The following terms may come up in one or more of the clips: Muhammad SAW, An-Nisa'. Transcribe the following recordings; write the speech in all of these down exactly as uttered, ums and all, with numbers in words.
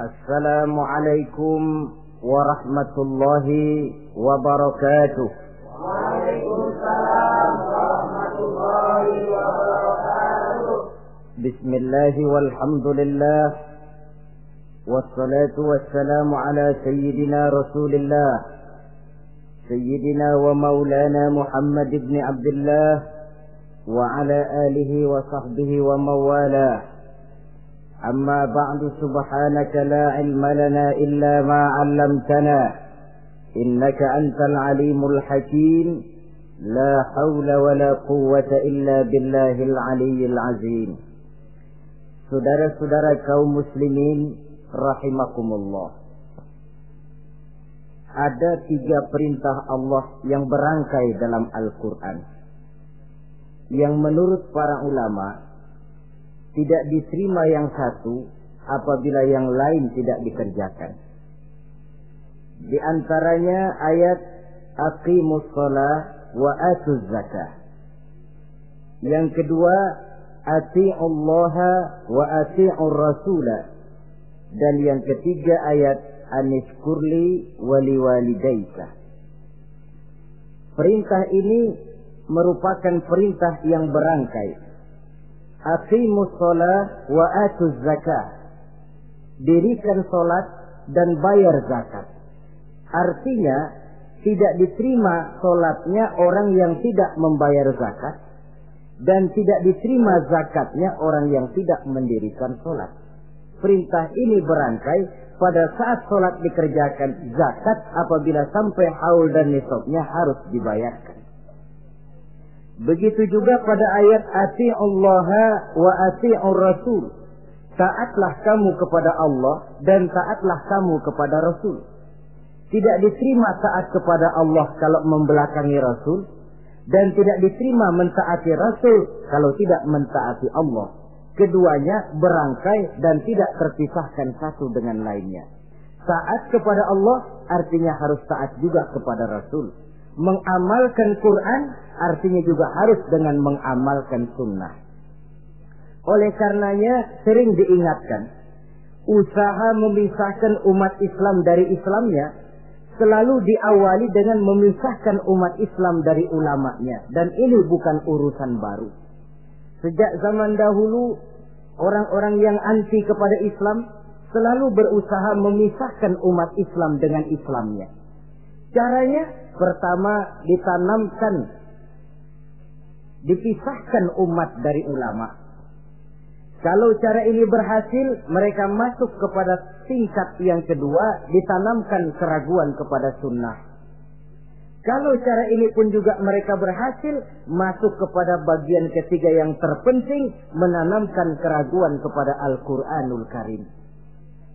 Assalamualaikum warahmatullahi wabarakatuh. Waalaikumsalam warahmatullahi wabarakatuh. Bismillahirrahmanirrahim. Walhamdulillah. Wassalatu wassalamu ala sayyidina Rasulillah. Sayyidina wa maulana Muhammad ibn Abdullah. وعلى آله وصحبه وموالاه أما بعد سبحانك لا علم لنا إلا ما علمتنا إنك أنت العليم الحكيم لا حول ولا قوة إلا بالله العلي العظيم. Saudara-saudara kaum muslimin rahimakumullah, ada tiga perintah Allah yang berangkai dalam Al-Quran yang menurut para ulama tidak diterima yang satu apabila yang lain tidak dikerjakan. Di antaranya ayat aqimus shalah wa atuz zakah. Yang kedua ati'ullaha wa ati'ur rasulah. Dan yang ketiga ayat anishkurli wali walidaika. Perintah ini merupakan perintah yang berangkai. Aqimus shalah wa atuz zakah. Dirikan salat dan bayar zakat. Artinya tidak diterima salatnya orang yang tidak membayar zakat dan tidak diterima zakatnya orang yang tidak mendirikan salat. Perintah ini berangkai pada saat salat dikerjakan, zakat apabila sampai haul dan nisabnya harus dibayarkan. Begitu juga pada ayat ati'ullaha wa ati'ur rasul. Taatlah kamu kepada Allah dan taatlah kamu kepada Rasul. Tidak diterima taat kepada Allah kalau membelakangi Rasul. Dan tidak diterima mentaati Rasul kalau tidak mentaati Allah. Keduanya berangkai dan tidak terpisahkan satu dengan lainnya. Taat kepada Allah artinya harus taat juga kepada Rasul. Mengamalkan Quran artinya juga harus dengan mengamalkan sunnah. Oleh karenanya sering diingatkan, usaha memisahkan umat Islam dari Islamnya selalu diawali dengan memisahkan umat Islam dari ulamanya. Dan ini bukan urusan baru. Sejak zaman dahulu orang-orang yang anti kepada Islam selalu berusaha memisahkan umat Islam dengan Islamnya. Caranya pertama ditanamkan, dipisahkan umat dari ulama. Kalau cara ini berhasil, mereka masuk kepada tingkat yang kedua, ditanamkan keraguan kepada sunnah. Kalau cara ini pun juga mereka berhasil, masuk kepada bagian ketiga yang terpenting, menanamkan keraguan kepada Al-Quranul Karim.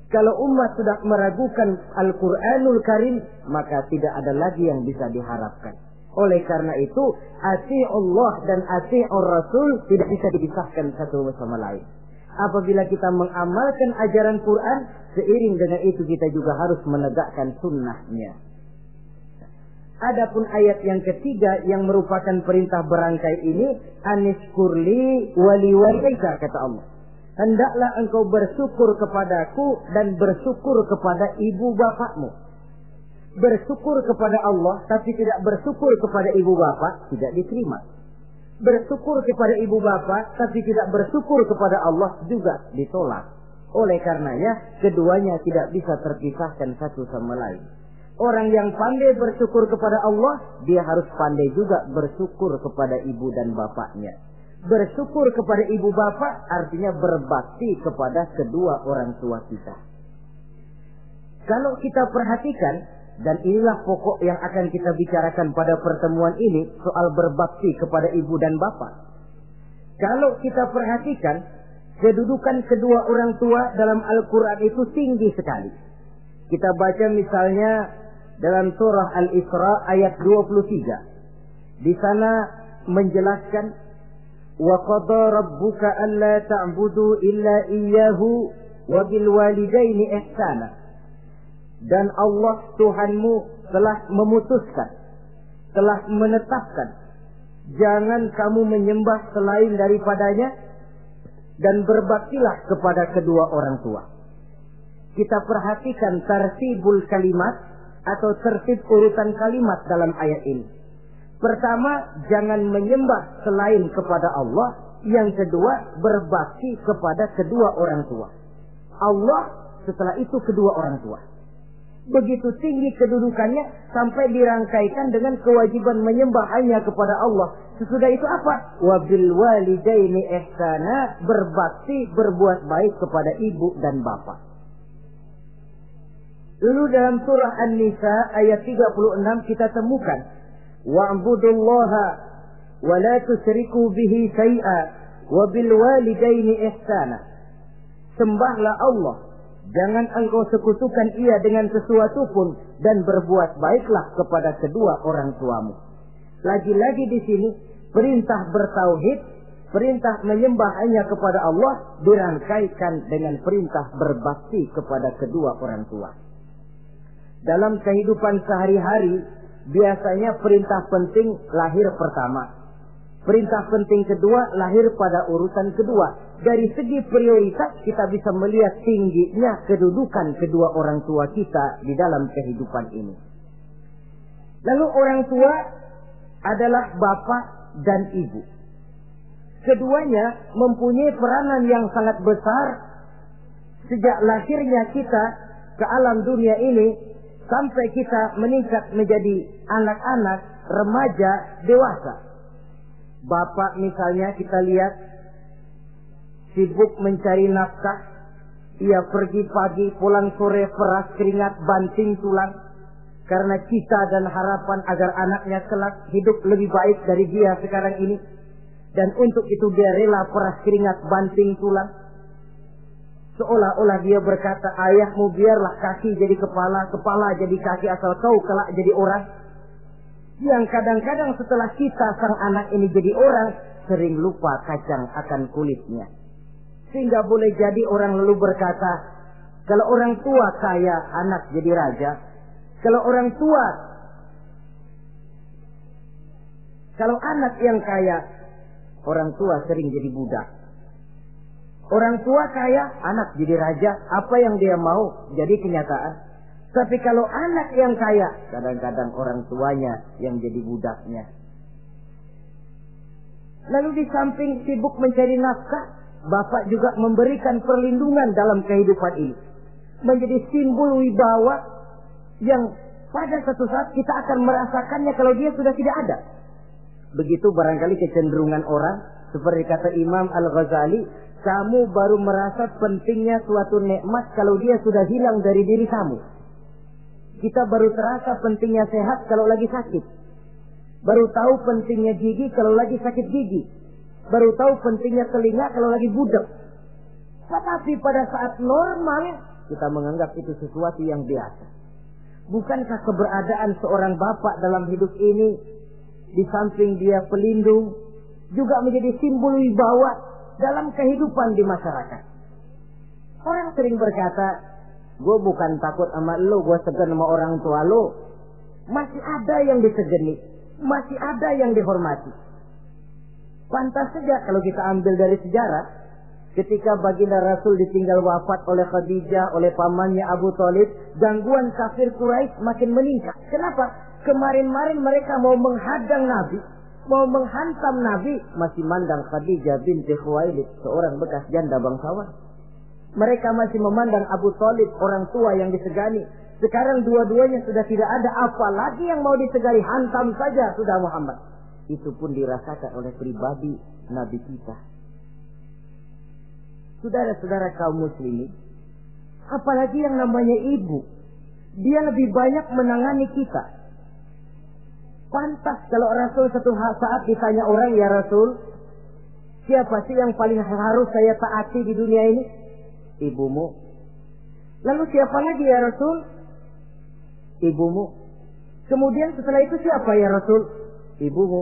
Kalau umat sudah meragukan Al-Quranul Karim, maka tidak ada lagi yang bisa diharapkan. Oleh karena itu, ati'ullah dan ati'ur Rasul tidak bisa dipisahkan satu sama lain. Apabila kita mengamalkan ajaran Quran, seiring dengan itu kita juga harus menegakkan sunnahnya. Adapun ayat yang ketiga yang merupakan perintah berangkai ini, anishkurli waliwalaika, kata Allah. Hendaklah engkau bersyukur kepadaku dan bersyukur kepada ibu bapakmu. Bersyukur kepada Allah tapi tidak bersyukur kepada ibu bapak tidak diterima. Bersyukur kepada ibu bapak tapi tidak bersyukur kepada Allah juga ditolak. Oleh karenanya keduanya tidak bisa terpisahkan satu sama lain. Orang yang pandai bersyukur kepada Allah, dia harus pandai juga bersyukur kepada ibu dan bapaknya. Bersyukur kepada ibu bapak artinya berbakti kepada kedua orang tua kita. Kalau kita perhatikan, dan inilah pokok yang akan kita bicarakan pada pertemuan ini, soal berbakti kepada ibu dan bapak. Kalau kita perhatikan, kedudukan kedua orang tua dalam Al-Quran itu tinggi sekali. Kita baca misalnya dalam surah Al Isra' ayat dua puluh tiga. Di sana menjelaskan, وَقَضَى رَبُّكَ أَلَّا تَعْبُدُوا إِلَّا إِيَّهُ وَبِالْوَالِدَيْنِ إِحْسَانًا. Dan Allah Tuhanmu telah memutuskan, telah menetapkan, jangan kamu menyembah selain daripadanya dan berbaktilah kepada kedua orang tua. kita perhatikan tartibul kalimat atau tertib urutan kalimat dalam ayat ini. Pertama, jangan menyembah selain kepada Allah. Yang kedua, berbakti kepada kedua orang tua. Allah, setelah itu kedua orang tua. Begitu tinggi kedudukannya sampai dirangkaikan dengan kewajiban menyembah hanya kepada Allah. Sesudah itu apa? Wabil walidaini ihsana, berbakti, berbuat baik kepada ibu dan bapak. Lalu dalam surah An-Nisa ayat tiga puluh enam kita temukan wa'budullaha wa la tusyriku bihi syai'a wa bil walidaini ihsana. Sembahlah Allah, jangan engkau sekutukan ia dengan sesuatu pun, dan berbuat baiklah kepada kedua orang tuamu. Lagi-lagi di sini perintah bertauhid, perintah menyembah hanya kepada Allah dirangkaikan dengan perintah berbakti kepada kedua orang tua. Dalam kehidupan sehari-hari biasanya perintah penting lahir pertama. Perintah penting kedua lahir pada urutan kedua. Dari segi prioritas kita bisa melihat tingginya kedudukan kedua orang tua kita di dalam kehidupan ini. Lalu orang tua adalah bapak dan ibu. Keduanya mempunyai peranan yang sangat besar sejak lahirnya kita ke alam dunia ini sampai kita meningkat menjadi anak-anak, remaja, dewasa. Bapak misalnya kita lihat sibuk mencari nafkah, ia pergi pagi pulang sore peras keringat banting tulang karena cita dan harapan agar anaknya kelak hidup lebih baik dari dia sekarang ini, dan untuk itu dia rela peras keringat banting tulang seolah-olah dia berkata, ayahmu biarlah kaki jadi kepala, kepala jadi kaki asal kau kelak jadi orang. Yang kadang-kadang setelah kita sang anak ini jadi orang, sering lupa kacang akan kulitnya. Sehingga boleh jadi orang lalu berkata, kalau orang tua kaya, anak jadi raja. Kalau orang tua, kalau anak yang kaya, orang tua sering jadi budak. Orang tua kaya, anak jadi raja. Apa yang dia mau jadi kenyataan. Tapi kalau anak yang kaya, kadang-kadang orang tuanya yang jadi budaknya. Lalu di samping sibuk mencari nafkah, bapak juga memberikan perlindungan dalam kehidupan ini. Menjadi simbol wibawa yang pada satu saat kita akan merasakannya kalau dia sudah tidak ada. Begitu barangkali kecenderungan orang, seperti kata Imam Al-Ghazali, kamu baru merasa pentingnya suatu nikmat kalau dia sudah hilang dari diri kamu. Kita baru terasa pentingnya sehat kalau lagi sakit. Baru tahu pentingnya gigi kalau lagi sakit gigi. Baru tahu pentingnya telinga kalau lagi budak. Tetapi pada saat normal, kita menganggap itu sesuatu yang biasa. Bukankah keberadaan seorang bapak dalam hidup ini, di samping dia pelindung, juga menjadi simbol wibawa dalam kehidupan di masyarakat? Orang sering berkata, gue bukan takut sama lo, gue segan sama orang tua lo. Masih ada yang disegani, masih ada yang dihormati. Pantas saja kalau kita ambil dari sejarah, ketika baginda Rasul ditinggal wafat oleh Khadijah, oleh pamannya Abu Thalib, gangguan kafir Quraisy makin meningkat. Kenapa? Kemarin-marin mereka mau menghadang Nabi, mau menghantam Nabi, masih mandang Khadijah binti Khuwailid, seorang bekas janda bangsawan. Mereka masih memandang Abu Thalib, orang tua yang disegani. Sekarang dua-duanya sudah tidak ada, apalagi yang mau disegani, hantam saja sudah Muhammad. Itu pun dirasakan oleh pribadi Nabi kita. Saudara-saudara kaum muslimin, apalagi yang namanya ibu, dia lebih banyak menangani kita. Pantas kalau Rasul satu saat ditanya orang, ya Rasul, siapa sih yang paling harus saya taati di dunia ini? Ibumu. Lalu siapa lagi ya Rasul? Ibumu. Kemudian setelah itu siapa ya Rasul? Ibumu.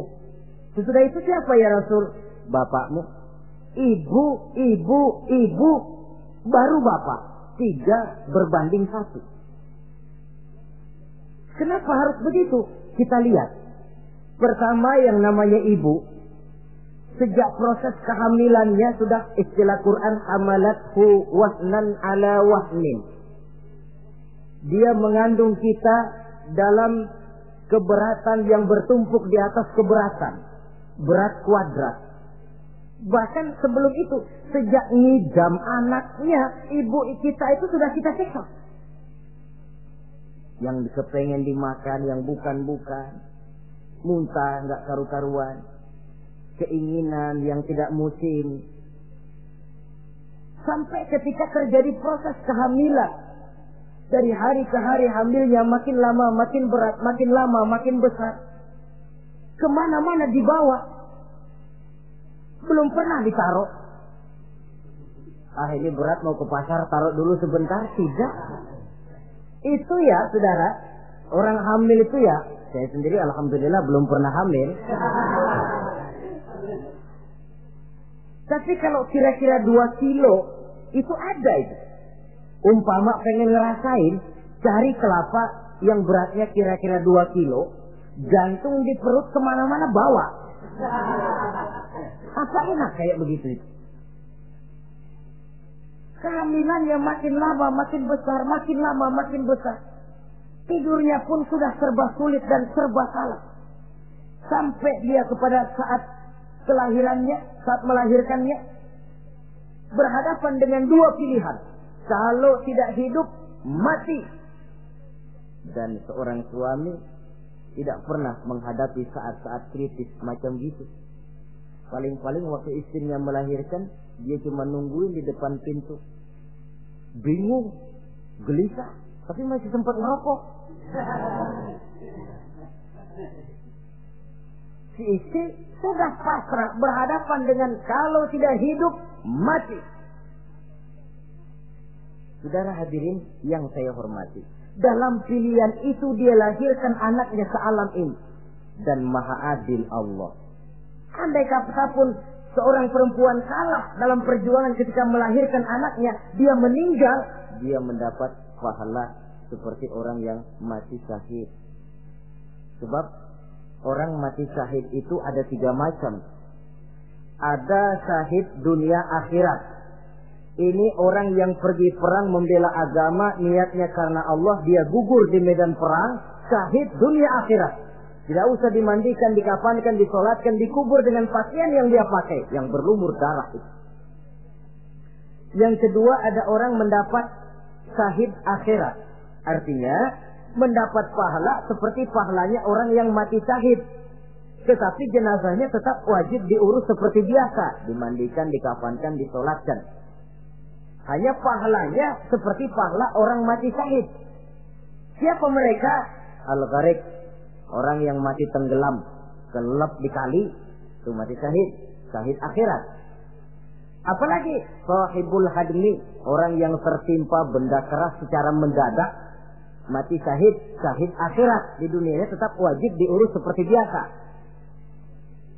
Setelah itu siapa ya Rasul? Bapakmu. Ibu, ibu, ibu, baru bapak. Tiga berbanding satu. Kenapa harus begitu? Kita lihat. Pertama yang namanya ibu, sejak proses kehamilannya sudah istilah Quran hamalathu wahnan ala wahnin. dia mengandung kita dalam keberatan yang bertumpuk di atas keberatan, berat kuadrat. Bahkan sebelum itu, sejak ngidam anaknya, ibu kita itu sudah kita siksa. Yang kepengen dimakan, yang bukan-bukan, muntah, nggak karu-karuan, keinginan yang tidak musim. Sampai ketika terjadi proses kehamilan, dari hari ke hari hamilnya makin lama, makin berat, makin lama, makin besar, kemana-mana dibawa, belum pernah ditaruh. Ah, ini berat, mau ke pasar, taruh dulu sebentar. Tidak. Itu ya saudara, orang hamil itu ya, saya sendiri alhamdulillah belum pernah hamil. Tapi kalau kira-kira dua kilo, itu ada itu. Umpama pengen ngerasain, cari kelapa yang beratnya kira-kira dua kilo, jantung di perut kemana-mana bawa. Apa enak kayak begitu itu? Kehamilannya makin lama, makin besar, makin lama, makin besar. Tidurnya pun sudah serba sulit dan serba salah. Sampai dia kepada saat kelahirannya, saat melahirkannya, berhadapan dengan dua pilihan. Kalau tidak hidup, mati. Dan seorang suami tidak pernah menghadapi saat-saat kritis macam gitu. Paling-paling waktu istrinya melahirkan, dia cuma nungguin di depan pintu. Bingung, gelisah, tapi masih sempat merokok. Si istri sudah pasrah berhadapan dengan kalau tidak hidup, mati. Saudara hadirin yang saya hormati, dalam pilihan itu dia lahirkan anaknya ke alam ini. Dan maha adil Allah. Andai kapapun seorang perempuan kalah dalam perjuangan ketika melahirkan anaknya, dia meninggal, dia mendapat pahala seperti orang yang mati syahid. Sebab orang mati syahid itu ada tiga macam. Ada syahid dunia akhirat. Ini orang yang pergi perang membela agama, niatnya karena Allah, dia gugur di medan perang, syahid dunia akhirat. Tidak usah dimandikan, dikafankan, disolatkan, dikubur dengan pakaian yang dia pakai, yang berlumur darah itu. Yang kedua, ada orang mendapat syahid akhirat. Artinya mendapat pahala seperti pahalanya orang yang mati syahid, tetapi jenazahnya tetap wajib diurus seperti biasa, dimandikan, dikafankan, disolatkan. Hanya pahalanya seperti pahala orang mati syahid. Siapa mereka? Al-Gharik, orang yang mati tenggelam, kelelep di kali, itu mati syahid, syahid akhirat. Apalagi sahibul hadmi, orang yang tertimpa benda keras secara mendadak, mati syahid, syahid akhirat. Di dunianya tetap wajib diurus seperti biasa.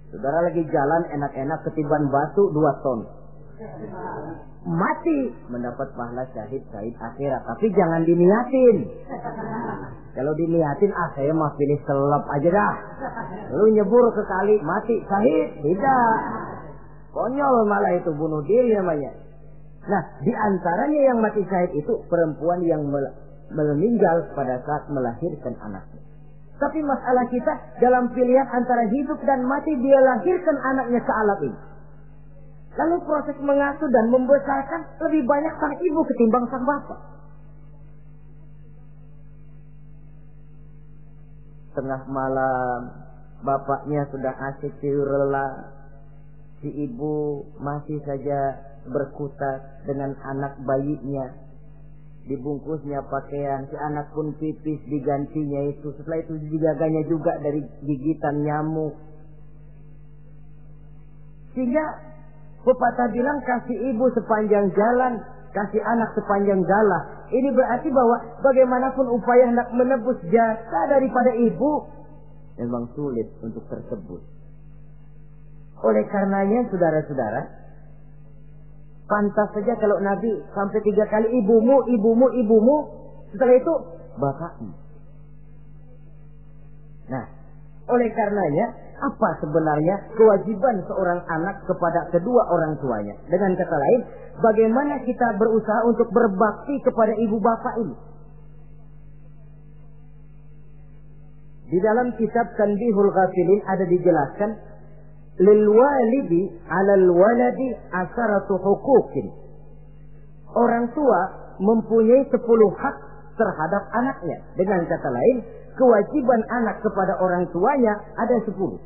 Saudara lagi jalan enak-enak ketiban batu dua ton, mati, mendapat pahala syahid, syahid akhirat. Tapi jangan diniatin. Kalau diniatin, ah saya mah pilih selap aja dah, lu nyebur ke kali, mati syahid, tidak, konyol malah itu, bunuh diri namanya. Nah, diantaranya yang mati syahid itu perempuan yang mel- meninggal pada saat melahirkan anaknya. Tapi masalah kita dalam pilihan antara hidup dan mati, dia lahirkan anaknya ke alam ini. Lalu proses mengasuh dan membesarkan lebih banyak sang ibu ketimbang sang bapak. Tengah malam bapaknya sudah asik tidur lelap, si ibu masih saja berkutat dengan anak bayinya. Dibungkusnya pakaian, si anak pun pipis digantinya itu. Setelah itu digaganya juga dari gigitan nyamuk. Sehingga pepatah bilang kasih ibu sepanjang jalan, kasih anak sepanjang galah. Ini berarti bahwa bagaimanapun upaya hendak menebus jasa daripada ibu, memang sulit untuk tersebut. Oleh karenanya saudara-saudara, pantas saja kalau Nabi sampai tiga kali ibumu, ibumu, ibumu. Setelah itu bapakmu. Nah, oleh karenanya apa sebenarnya kewajiban seorang anak kepada kedua orang tuanya? Dengan kata lain, bagaimana kita berusaha untuk berbakti kepada ibu bapak ini? Di dalam kitab Tanbihul Ghafilin ada dijelaskan lil walidi 'alal waladi asharatu huquqin. Orang tua mempunyai sepuluh hak terhadap anaknya. Dengan kata lain, kewajiban anak kepada orang tuanya ada sepuluh.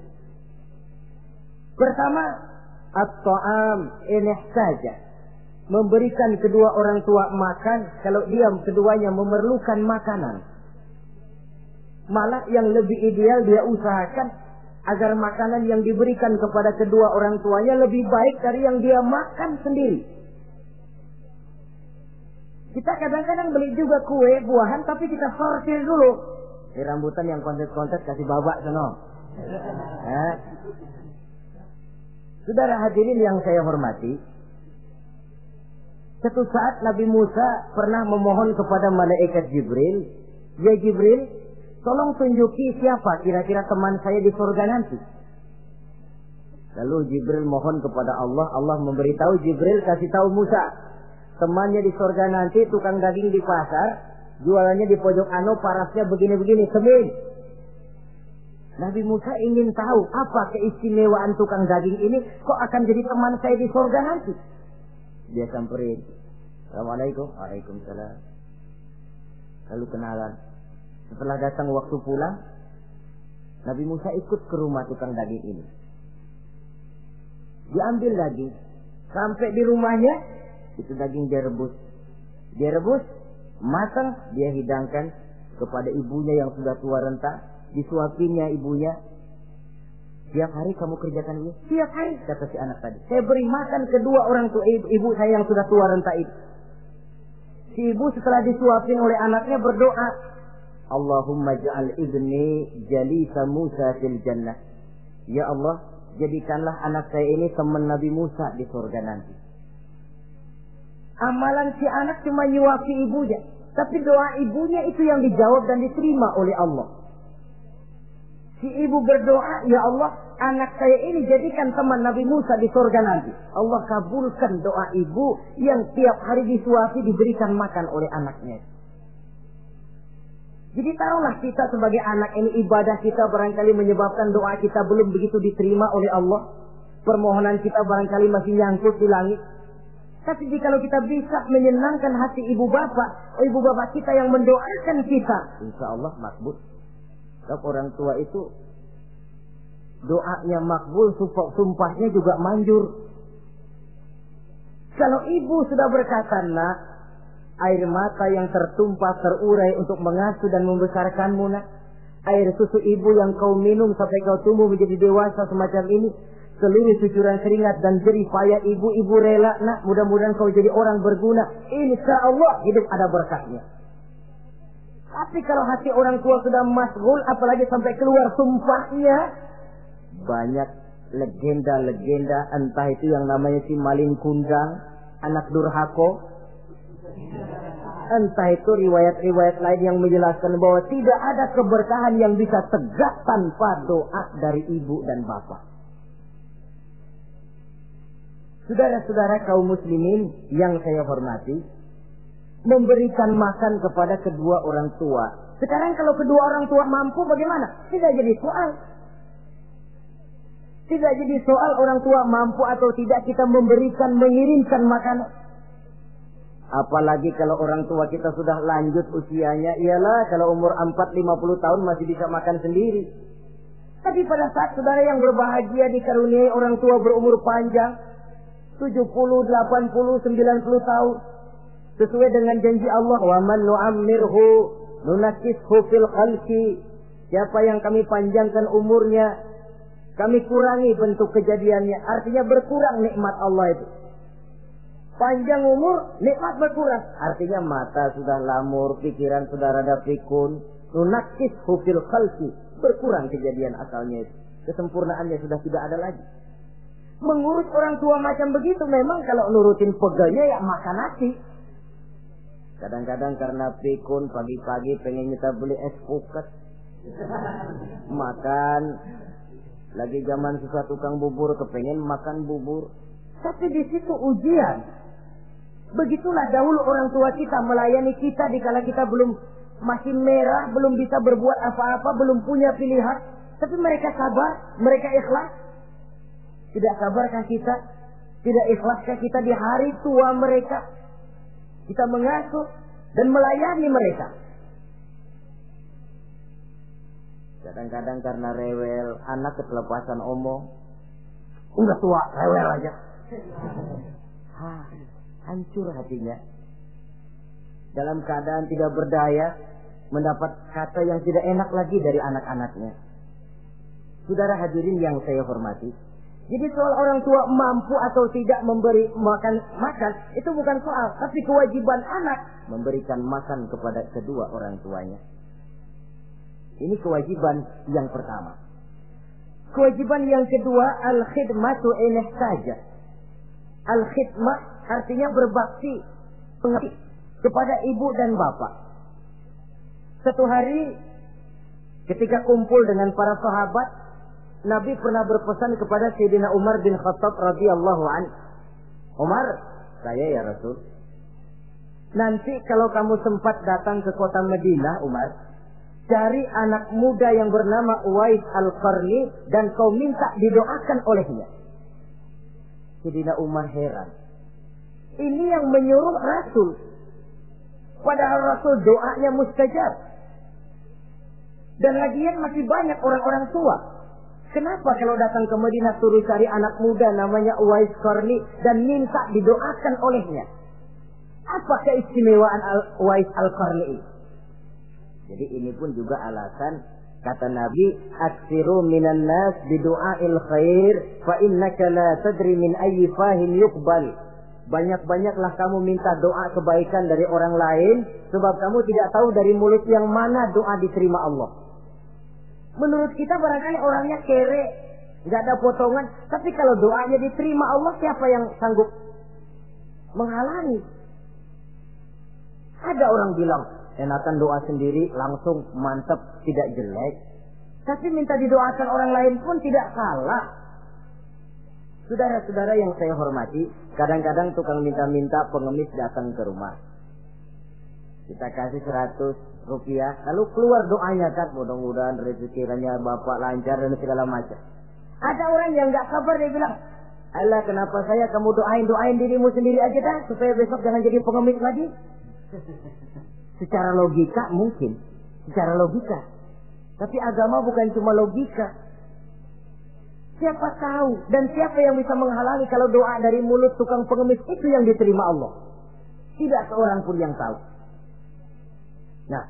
Pertama, at-ta'am in ihtaja. Memberikan kedua orang tua makan kalau dia keduanya memerlukan makanan. Malah yang lebih ideal dia usahakan agar makanan yang diberikan kepada kedua orang tuanya lebih baik dari yang dia makan sendiri. Kita kadang-kadang beli juga kue, buahan, tapi kita sortir dulu. Di rambutan yang kontes-kontes kasih babak sana. Nah. Saudara hadirin yang saya hormati, satu saat Nabi Musa pernah memohon kepada malaikat Jibril, "Ya Jibril, tolong tunjuki siapa kira-kira teman saya di surga nanti." Lalu Jibril mohon kepada Allah, Allah memberitahu Jibril, kasih tahu Musa, temannya di surga nanti tukang daging di pasar, jualannya di pojok ano, parasnya begini-begini, semin. Nabi Musa ingin tahu apa keistimewaan tukang daging ini, kok akan jadi teman saya di surga nanti. Dia samperin, "Assalamualaikum." "Waalaikumsalam." Lalu kenalan. Setelah datang waktu pulang, Nabi Musa ikut ke rumah tukang daging ini. Diambil daging, sampai di rumahnya, itu daging dia rebus. Dia rebus, matang, dia hidangkan kepada ibunya yang sudah tua renta, disuapinya ibunya. "Tiap hari kamu kerjakan ini?" "Tiap hari," kata si anak tadi. "Saya beri makan kedua orang tua ibu, ibu saya yang sudah tua renta itu." Si ibu setelah disuapin oleh anaknya berdoa, "Allahumma ja'al ibni jalisa Musa fil jannah." "Ya Allah, jadikanlah anak saya ini teman Nabi Musa di surga nanti." Amalan si anak cuma nyuapi ibunya, tapi doa ibunya itu yang dijawab dan diterima oleh Allah. Si ibu berdoa, "Ya Allah, anak saya ini jadikan teman Nabi Musa di surga nanti." Allah kabulkan doa ibu yang tiap hari disuapi, diberikan makan oleh anaknya. Jadi taruhlah kita sebagai anak ini, ibadah kita barangkali menyebabkan doa kita belum begitu diterima oleh Allah. Permohonan kita barangkali masih nyangkut di langit. Tapi jika kita bisa menyenangkan hati ibu bapak, ibu bapak kita yang mendoakan kita, insya Allah makbul. Sebab orang tua itu doanya makbul, sumpahnya juga manjur. Kalau ibu sudah berkata, "Nak, air mata yang tertumpah terurai untuk mengasuh dan membesarkanmu, nak. Air susu ibu yang kau minum sampai kau tumbuh menjadi dewasa semacam ini. Seluruh cucuran keringat dan jerih payah ibu-ibu rela, nak. Mudah-mudahan kau jadi orang berguna. Insya Allah hidup ada berkahnya." Tapi kalau hati orang tua sudah masgul, apalagi sampai keluar sumpahnya, banyak legenda-legenda, entah itu yang namanya si maling kundang, anak durhaka, entah itu riwayat-riwayat lain yang menjelaskan bahwa tidak ada keberkahan yang bisa tegak tanpa doa dari ibu dan bapak. Saudara-saudara kaum muslimin yang saya hormati, memberikan makan kepada kedua orang tua. Sekarang kalau kedua orang tua mampu bagaimana? Tidak jadi soal. Tidak jadi soal orang tua mampu atau tidak, kita memberikan, mengirimkan makanan. Apalagi kalau orang tua kita sudah lanjut usianya, ialah kalau umur empat puluh lima puluh tahun masih bisa makan sendiri. Tapi pada saat saudara yang berbahagia dikaruniai orang tua berumur panjang, tujuh puluh, delapan puluh, sembilan puluh tahun. Sesuai dengan janji Allah, "Wa man nu'ammirhu nunakkishu fil khalqi." Siapa yang kami panjangkan umurnya, kami kurangi bentuk kejadiannya. Artinya berkurang nikmat Allah itu. Panjang umur, nikmat berkurang. Artinya mata sudah lamur, pikiran sudah rada pikun. Nunakis hufil khalqi. Berkurang kejadian asalnya itu. Kesempurnaannya sudah tidak ada lagi. Mengurus orang tua macam begitu, memang kalau nurutin pegelnya ya makan nasi. Kadang-kadang karena pikun, pagi-pagi pengen kita beli es puket. Makan. Lagi zaman susah tukang bubur, kepengen makan bubur. Tapi di situ ujian. Begitulah dahulu orang tua kita melayani kita dikala kita belum masih merah, belum bisa berbuat apa-apa, belum punya pilihan. Tapi mereka sabar, mereka ikhlas. Tidak sabarkah kita? Tidak ikhlaskah kita di hari tua mereka? Kita mengasuh dan melayani mereka. Kadang-kadang karena rewel, anak ketelepasan omong. Udah tua, rewel aja. Hah, hancur hatinya. Dalam keadaan tidak berdaya, mendapat kata yang tidak enak lagi dari anak-anaknya. Saudara hadirin yang saya hormati, jadi soal orang tua mampu atau tidak memberi makan makan itu bukan soal, tapi kewajiban anak memberikan makan kepada kedua orang tuanya. Ini kewajiban yang pertama. Kewajiban yang kedua, al-khidmatu ilah saja. Al-khidmah artinya berbakti, pengabdi kepada ibu dan bapak. Satu hari ketika kumpul dengan para sahabat, Nabi pernah berpesan kepada Sayyidina Umar bin Khattab radhiyallahu an. Umar, saya ya Rasul, nanti kalau kamu sempat datang ke kota Madinah, Umar, cari anak muda yang bernama Uwais Al-Qarni dan kau minta didoakan olehnya. Sayyidina Umar heran. Ini yang menyuruh Rasul. Padahal Rasul doanya mustajab. Dan lagian masih banyak orang-orang tua. Kenapa kalau datang ke Madinah suruh cari anak muda namanya Uwais Qarni dan minta didoakan olehnya? Apa keistimewaan Uwais Al-Qarni ini? Jadi ini pun juga alasan kata Nabi, "Aksiru minan nas bidu'ail khair fa innaka la tadri min ayyi fahin yuqbal." Banyak-banyaklah kamu minta doa kebaikan dari orang lain sebab kamu tidak tahu dari mulut yang mana doa diterima Allah. Menurut kita barangkali orangnya kere, nggak ada potongan. Tapi kalau doanya diterima Allah, siapa yang sanggup menghalangi? Ada orang bilang, enakan doa sendiri langsung mantep, tidak jelek. Tapi minta didoakan orang lain pun tidak salah. Saudara-saudara yang saya hormati, kadang-kadang tukang minta-minta pengemis datang ke rumah. Kita kasih seratus rupiah, lalu keluar doanya kan, mudah-mudahan rezekinya bapak lancar dan segala macam. Ada orang yang nggak sabar, dia bilang, "Alah, kenapa saya kamu doain doain dirimu sendiri aja dah supaya besok jangan jadi pengemis lagi." Secara logika mungkin, secara logika. Tapi agama bukan cuma logika. Siapa tahu dan siapa yang bisa menghalangi kalau doa dari mulut tukang pengemis itu yang diterima Allah? Tidak seorang pun yang tahu. Nah,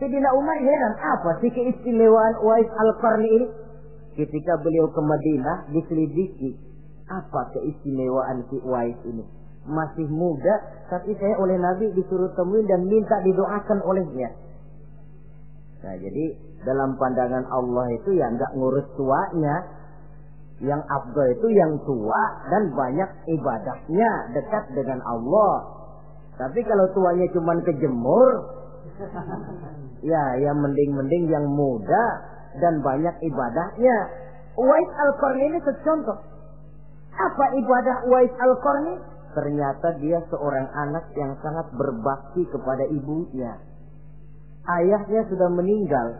Sayyidina Umar heran, apa sih keistimewaan Uwais Al-Qarni ini? Ketika beliau ke Madinah, diselidiki, apa keistimewaan si Uwais ini? Masih muda, tapi saya oleh Nabi disuruh temuin dan minta didoakan olehnya. Nah, jadi dalam pandangan Allah itu ya nggak ngurus tuanya, yang afdal itu yang tua dan banyak ibadahnya, dekat dengan Allah. Tapi kalau tuanya cuma kejemur, ya, yang mending-mending yang muda dan banyak ibadahnya. Uwais Al-Qarni ini contoh. Apa ibadah Uwais Al-Qarni? Ternyata dia seorang anak yang sangat berbakti kepada ibunya. Ayahnya sudah meninggal.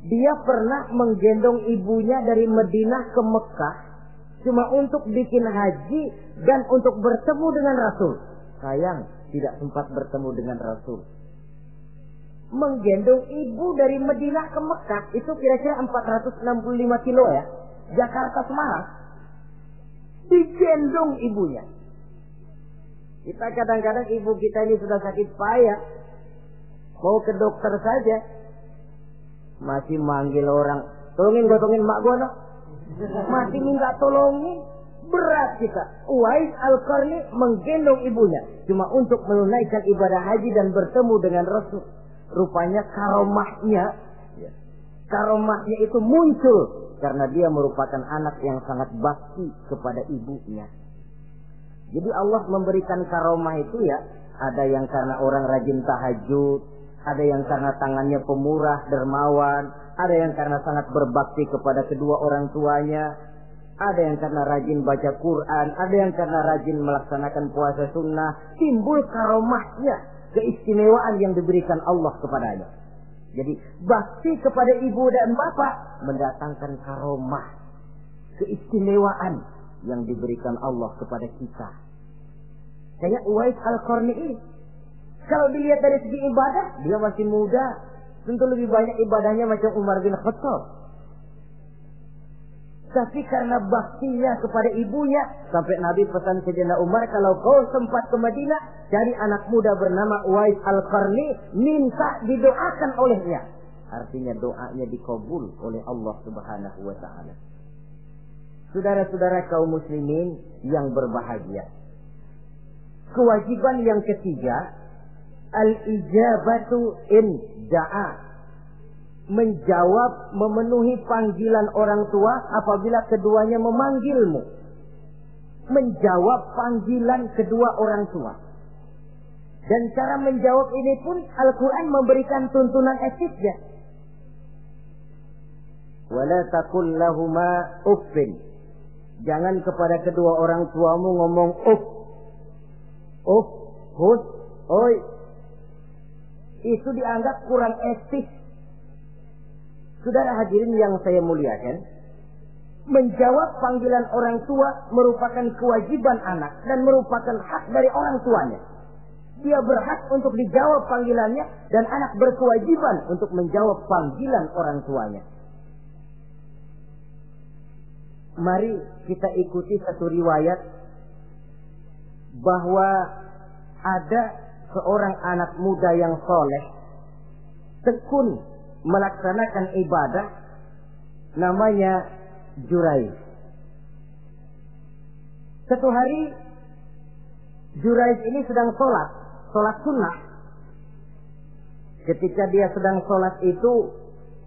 Dia pernah menggendong ibunya dari Madinah ke Mekah cuma untuk bikin haji dan untuk bertemu dengan Rasul. Sayang, tidak sempat bertemu dengan Rasul. Menggendong ibu dari Madinah ke Mekah itu kira-kira empat ratus enam puluh lima kilo ya, Jakarta Semarang, digendong ibunya. Kita kadang-kadang ibu kita ini sudah sakit payah, mau ke dokter saja masih manggil orang, tolongin gotongin mak gua, no. Masih minta tolongin. Berat kita. Uwais Al-Qarni menggendong ibunya cuma untuk menunaikan ibadah haji dan bertemu dengan Rasul. Rupanya karomahnya, karomahnya itu muncul karena dia merupakan anak yang sangat bakti kepada ibunya. Jadi Allah memberikan karomah itu ya, ada yang karena orang rajin tahajud, ada yang karena tangannya pemurah, dermawan, ada yang karena sangat berbakti kepada kedua orang tuanya, ada yang karena rajin baca Quran, ada yang karena rajin melaksanakan puasa sunnah, timbul karomahnya, keistimewaan yang diberikan Allah kepadanya. Jadi bakti kepada ibu dan bapak mendatangkan karomah, keistimewaan yang diberikan Allah kepada kita. Kayak Uwais Al-Qarni'i, kalau dilihat dari segi ibadah, dia masih muda, tentu lebih banyak ibadahnya macam Umar bin Khattab. Tapi karena baktinya kepada ibunya, sampai Nabi pesan Sayyidina Umar, kalau kau sempat ke Madinah, cari anak muda bernama Uwais Al-Qarni, minta didoakan olehnya. Artinya doanya dikabul oleh Allah Subhanahu wa Ta'ala. Saudara-saudara kaum muslimin yang berbahagia, kewajiban yang ketiga, al-ijabatu in da'a, menjawab, memenuhi panggilan orang tua apabila keduanya memanggilmu. Menjawab panggilan kedua orang tua. Dan cara menjawab ini pun Al-Quran memberikan tuntunan etiknya. Wala taqul lahuma uffin. Jangan kepada kedua orang tuamu ngomong uff. Uff, hus, oi. Itu dianggap kurang etik. Saudara hadirin yang saya muliakan, menjawab panggilan orang tua merupakan kewajiban anak dan merupakan hak dari orang tuanya. Dia berhak untuk dijawab panggilannya dan anak berkewajiban untuk menjawab panggilan orang tuanya. Mari kita ikuti satu riwayat bahwa ada seorang anak muda yang soleh, tekun melaksanakan ibadah, namanya Jurayj. Satu hari Jurayj ini sedang sholat, sholat sunnah. Ketika dia sedang sholat itu,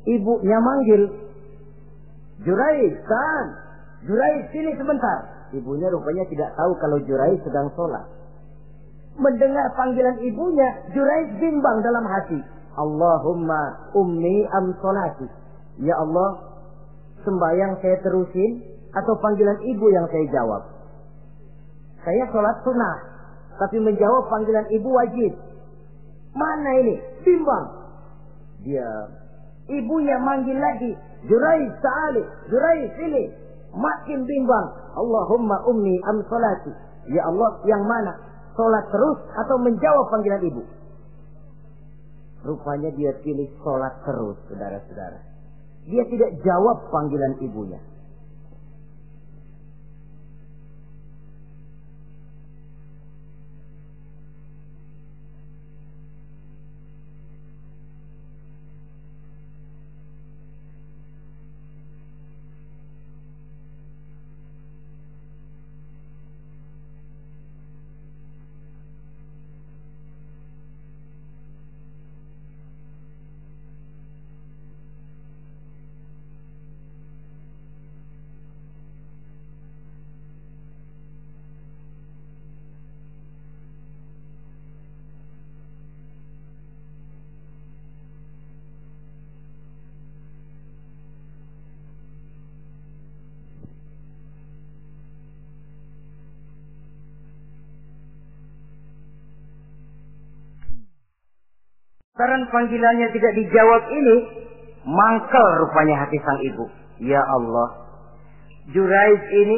ibunya manggil, Jurayj, kan? Jurayj sini sebentar. Ibunya rupanya tidak tahu kalau Jurayj sedang sholat. Mendengar panggilan ibunya, Jurayj bimbang dalam hati. Allahumma ummi am sholati. Ya Allah, sembahyang saya terusin atau panggilan ibu yang saya jawab? Saya sholat sunnah, tapi menjawab panggilan ibu wajib. Mana ini? Bimbang. Dia, ibunya manggil lagi, Jurayj sa'ali, Jurayj sini. Makin bimbang. Allahumma ummi am sholati. Ya Allah, yang mana? Sholat terus atau menjawab panggilan ibu? Rupanya dia pilih sholat terus, saudara-saudara. Dia tidak jawab panggilan ibunya. Karena panggilannya tidak dijawab ini, mangkel rupanya hati sang ibu. Ya Allah, Jurayj ini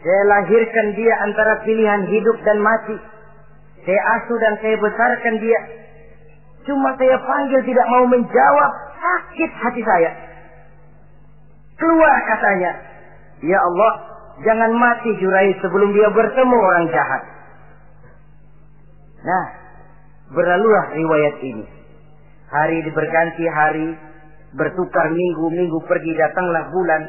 saya lahirkan dia antara pilihan hidup dan mati. Saya asuh dan saya besarkan dia. Cuma saya panggil tidak mau menjawab, sakit hati saya. Keluar katanya, Ya Allah, jangan mati Jurayj sebelum dia bertemu orang jahat. Nah, berlalulah riwayat ini. Hari berganti hari, bertukar minggu, minggu pergi, datanglah bulan.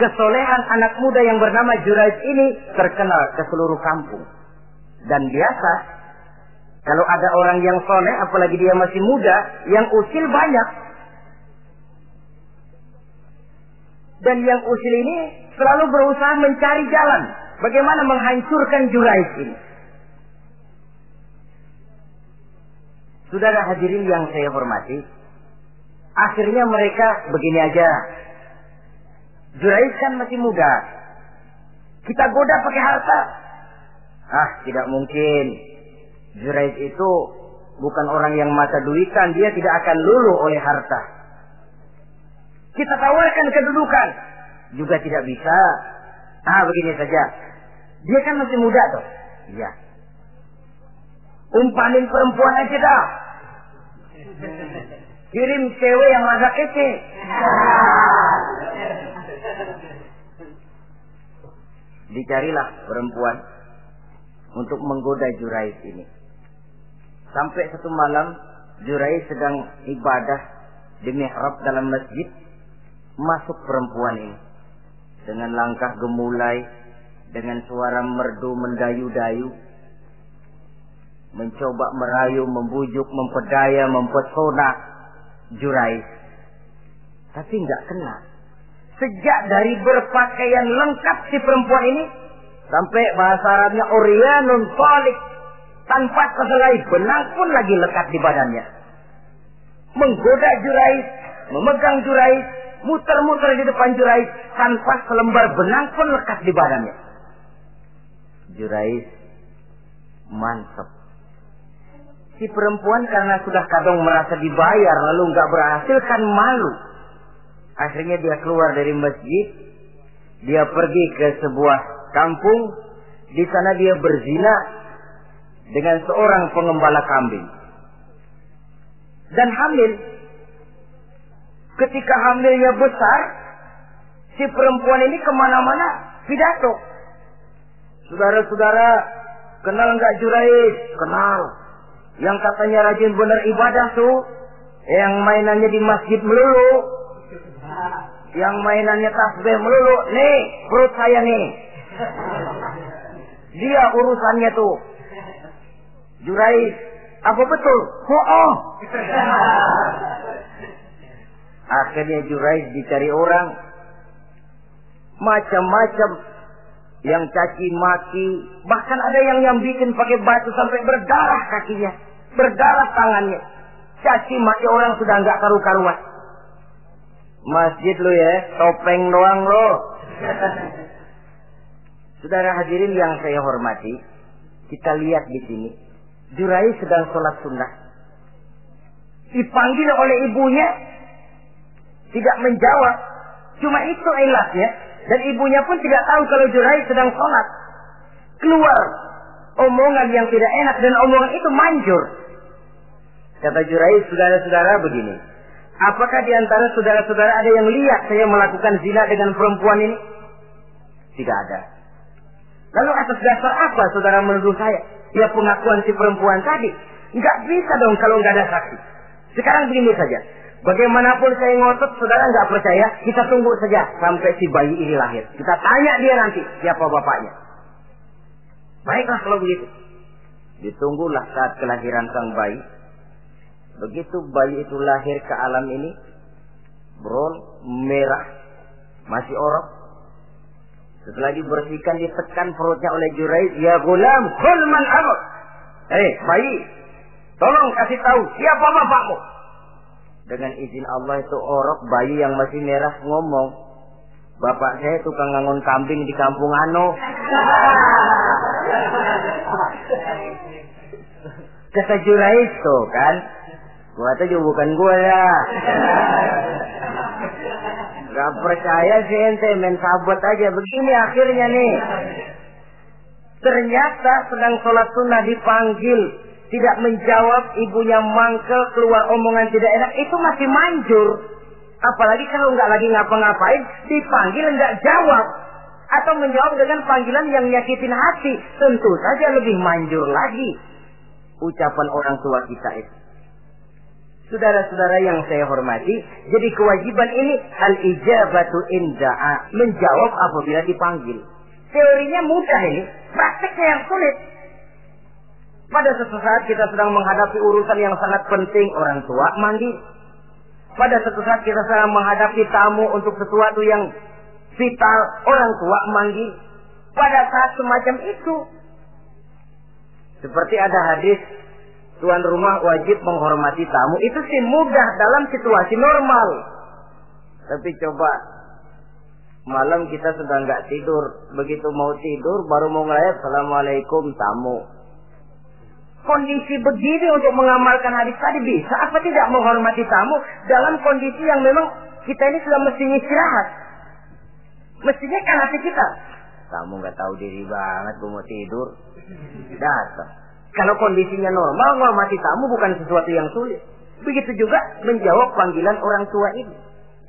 Kesolehan anak muda yang bernama Jurayj ini terkenal ke seluruh kampung. Dan biasa, kalau ada orang yang soleh, apalagi dia masih muda, yang usil banyak. Dan yang usil ini selalu berusaha mencari jalan bagaimana menghancurkan Jurayj ini. Saudara hadirin yang saya hormati, akhirnya mereka begini aja. Jurayj kan masih muda, Kita goda pakai harta. Ah, tidak mungkin. Zuraid itu bukan orang yang mata duitan. Dia tidak akan luluh oleh harta. Kita tawarkan kedudukan. Juga tidak bisa. Ah, begini saja. Dia kan masih muda tuh. Iya. Umpanin perempuan aja dah. Kirim cewek yang rasa kece. Dicarilah perempuan untuk menggoda Zuraid ini. Sampai satu malam Zuraid sedang ibadah di mihrab dalam masjid. Masuk perempuan ini dengan langkah gemulai, dengan suara merdu mendayu-dayu, mencoba merayu, membujuk, mempedaya, mempesona Zuraid. Tapi nggak kena. Sejak dari berpakaian lengkap si perempuan ini sampai bahasa Arabnya Orianun Talik, tanpa sehelai benang pun lagi lekat di badannya, menggoda Zuraid, memegang Zuraid, muter-muter di depan Zuraid, tanpa selembar benang pun lekat di badannya. Zuraid mantap. Si perempuan karena sudah kadang merasa dibayar lalu nggak berhasil kan malu. Akhirnya dia keluar dari masjid, dia pergi ke sebuah kampung, di sana dia berzina dengan seorang pengembala kambing. Dan hamil. Ketika hamilnya besar, si perempuan ini kemana-mana pidato. Saudara-saudara, kenal nggak Zuraid? Kenal. Yang katanya rajin benar ibadah tuh, yang mainannya di masjid melulu, yang mainannya tasbih melulu, nih perut saya nih. Dia urusannya tuh. Zuraid, apa betul? Oh, oh. Akhirnya Zuraid dicari orang, macam-macam, yang caci maki, bahkan ada yang yang bikin pakai batu sampai berdarah kakinya, berdarah tangannya, caci maki orang sudah nggak karu-karuan. Masjid lo ya, topeng doang lo. Saudara hadirin yang saya hormati, kita lihat di sini, Zuraid sedang sholat sunnah. Dipanggil oleh ibunya, tidak menjawab, cuma itu ilasnya. Dan ibunya pun tidak tahu kalau Zuraid sedang sholat. Keluar omongan yang tidak enak, dan omongan itu manjur. Kata Zuraid, saudara-saudara, begini, apakah di antara saudara-saudara ada yang lihat saya melakukan zina dengan perempuan ini? Tidak ada. Lalu atas dasar apa saudara menuduh saya? Ya, pengakuan si perempuan tadi. Nggak bisa dong kalau nggak ada saksi. Sekarang begini saja. Bagaimanapun saya ngotot, saudara nggak percaya, kita tunggu saja sampai si bayi ini lahir. Kita tanya dia nanti siapa bapaknya. Baiklah kalau begitu. Ditunggulah saat kelahiran sang bayi. Begitu bayi itu lahir ke alam ini, bron, merah, masih orok. Setelah dibersihkan, ditekan perutnya oleh Zuraid. Ya gulam, hulman arok. Eh, bayi, tolong kasih tahu siapa bapakmu. Dengan izin Allah itu orok bayi yang masih merah ngomong, bapak saya tukang ngangon kambing di kampung ano. Kata Zuraid tuh kan, gua tuh juga bukan gua ya. Gak percaya sih ente, main sabot aja. Begini akhirnya nih, ternyata sedang sholat sunnah dipanggil, tidak menjawab, ibunya mangkel, keluar omongan tidak enak, itu masih manjur. Apalagi kalau nggak lagi ngapa-ngapain, dipanggil nggak jawab, atau menjawab dengan panggilan yang nyakitin hati, tentu saja lebih manjur lagi ucapan orang tua kita itu. Saudara-saudara yang saya hormati, jadi kewajiban ini al-ijabatu inda'a, menjawab apabila dipanggil. Teorinya mudah ini, praktiknya yang sulit. Pada sesaat kita sedang menghadapi urusan yang sangat penting, orang tua mandi. Pada sesaat kita sedang menghadapi tamu untuk sesuatu yang vital, orang tua mandi. Pada saat semacam itu, seperti ada hadis, tuan rumah wajib menghormati tamu. Itu sih mudah dalam situasi normal. Tapi coba Malam kita sudah nggak tidur, begitu mau tidur baru mau ngelayat assalamualaikum tamu. Kondisi begini untuk mengamalkan hadis tadi bisa apa tidak, menghormati tamu dalam kondisi yang memang kita ini sudah mestinya istirahat, mestinya kan hati kita. Tamu nggak tahu diri banget, gue mau tidur datang. Kalau kondisinya normal, menghormati tamu bukan sesuatu yang sulit. Begitu juga menjawab panggilan orang tua ini.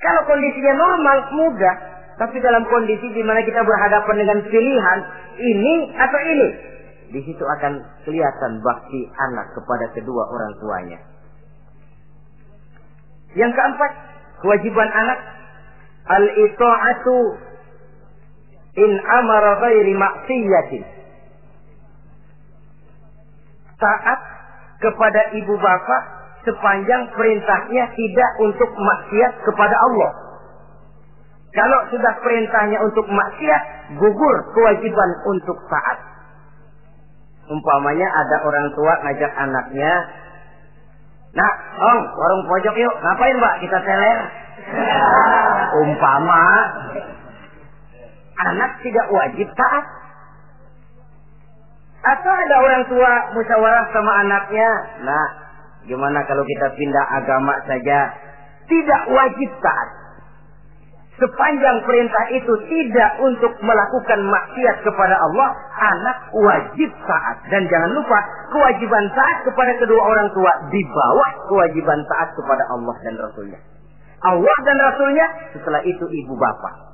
Kalau kondisinya normal mudah, tapi dalam kondisi di mana kita berhadapan dengan pilihan ini atau ini, di situ akan kelihatan bakti anak kepada kedua orang tuanya. Yang keempat, kewajiban anak al ita'atu in amara ghairi ma'siyatin. Taat kepada ibu bapak sepanjang perintahnya tidak untuk maksiat kepada Allah. Kalau sudah perintahnya untuk maksiat, gugur kewajiban untuk taat. Umpamanya ada orang tua ngajak anaknya, "Nah, Om, warung pojok yuk." "Ngapain, Mbak?" "Kita teler." Umpama. Anak tidak wajib taat. Atau ada orang tua musyawarah sama anaknya, "Nah, gimana kalau kita pindah agama saja?" Tidak wajib taat. Sepanjang perintah itu tidak untuk melakukan maksiat kepada Allah, anak wajib taat. Dan jangan lupa, kewajiban taat kepada kedua orang tua di bawah kewajiban taat kepada Allah dan Rasulnya. Allah dan Rasulnya, setelah itu ibu bapak.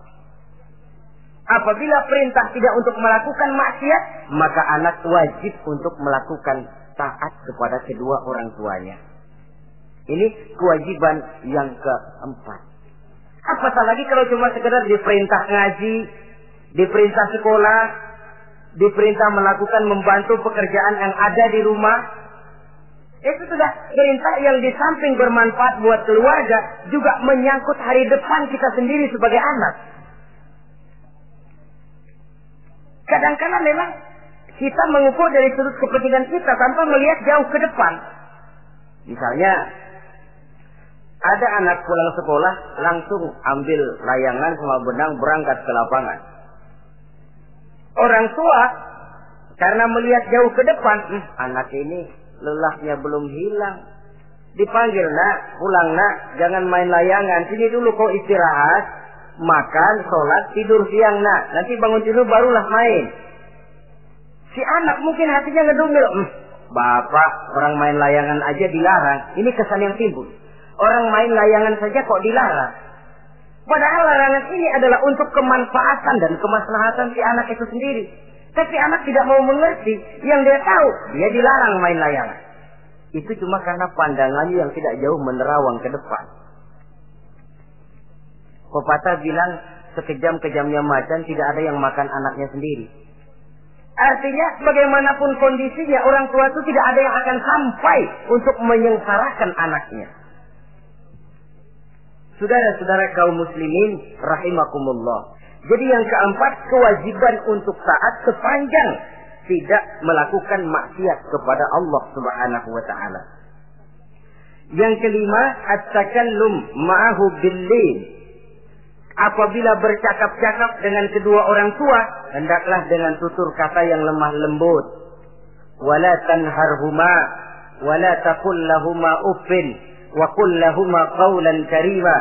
Apabila perintah tidak untuk melakukan maksiat, maka anak wajib untuk melakukan taat kepada kedua orang tuanya. Ini kewajiban yang keempat. Apatah lagi kalau cuma sekedar diperintah ngaji, diperintah sekolah, diperintah melakukan membantu pekerjaan yang ada di rumah. Itu sudah perintah yang di samping bermanfaat buat keluarga, juga menyangkut hari depan kita sendiri sebagai anak. Kadang-kadang memang kita mengukur dari sudut kepentingan kita tanpa melihat jauh ke depan. Misalnya, ada anak pulang sekolah langsung ambil layangan sama benang berangkat ke lapangan. Orang tua karena melihat jauh ke depan, hm, anak ini lelahnya belum hilang. Dipanggil, "Nak, pulang nak, jangan main layangan, sini dulu kau istirahat. Makan, sholat, tidur siang nak. Nanti bangun tidur barulah main." Si anak mungkin hatinya ngedumil, mmm, "Bapak, orang main layangan aja dilarang." Ini kesan yang timbul. Orang main layangan saja kok dilarang. Padahal larangan ini adalah untuk kemanfaatan dan kemaslahatan si anak itu sendiri. Tapi anak tidak mau mengerti. Yang dia tahu, dia dilarang main layangan. Itu cuma karena pandangannya yang tidak jauh menerawang ke depan. Pepatah bilang, sekejam-kejamnya macan tidak ada yang makan anaknya sendiri. Artinya, bagaimanapun kondisinya, orang tua itu tidak ada yang akan sampai untuk menyengsarakan anaknya. Saudara-saudara kaum muslimin, rahimakumullah. Jadi yang keempat, kewajiban untuk taat sepanjang tidak melakukan maksiat kepada Allah Subhanahu wa Ta'ala. Yang kelima, at-takallum ma'ahu bil-lin. Apabila bercakap-cakap dengan kedua orang tua, hendaklah dengan tutur kata yang lemah lembut. Wala tanharhuma, wala taqul lahuma uffin, wa qul lahuma qawlan karima.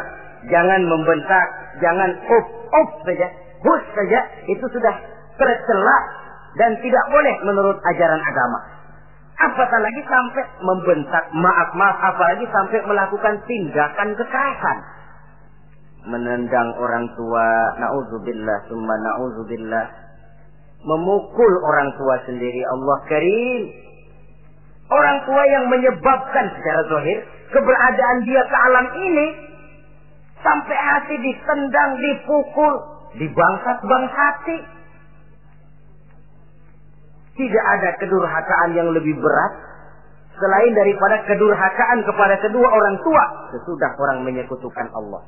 Jangan membentak, jangan uff, uff saja, hus saja, itu sudah tercela dan tidak boleh menurut ajaran agama. Apatah lagi sampai membentak, maaf-maaf, apalagi sampai melakukan tindakan kekerasan. Menendang orang tua, na'udzubillah, summa na'udzubillah. Memukul orang tua sendiri, Allah karim. Orang tua yang menyebabkan secara zahir keberadaan dia ke alam ini, sampai hati ditendang, dipukul, dibangsat-bangsati. Tidak ada kedurhakaan yang lebih berat selain daripada kedurhakaan kepada kedua orang tua sesudah orang menyekutukan Allah.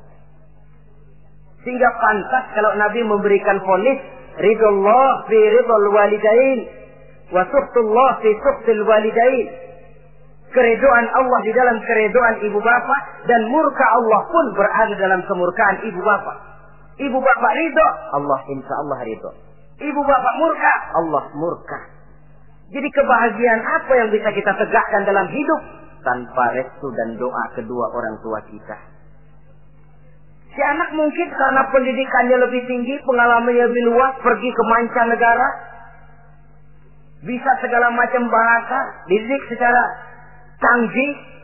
Sehingga pantas kalau Nabi memberikan vonis, ridullah fi ridul walidain, wa suhtullah fi suhtul walidain. Keredoan Allah di dalam keredoan ibu bapa, dan murka Allah pun berada dalam kemurkaan ibu bapa. Ibu bapak ridho, Allah insya Allah ridho. Ibu bapak murka, Allah murka. Jadi kebahagiaan apa yang bisa kita tegakkan dalam hidup tanpa restu dan doa kedua orang tua kita? Si anak mungkin karena pendidikannya lebih tinggi, pengalamannya lebih luas, pergi ke mancanegara, bisa segala macam bahasa, dididik secara canggih.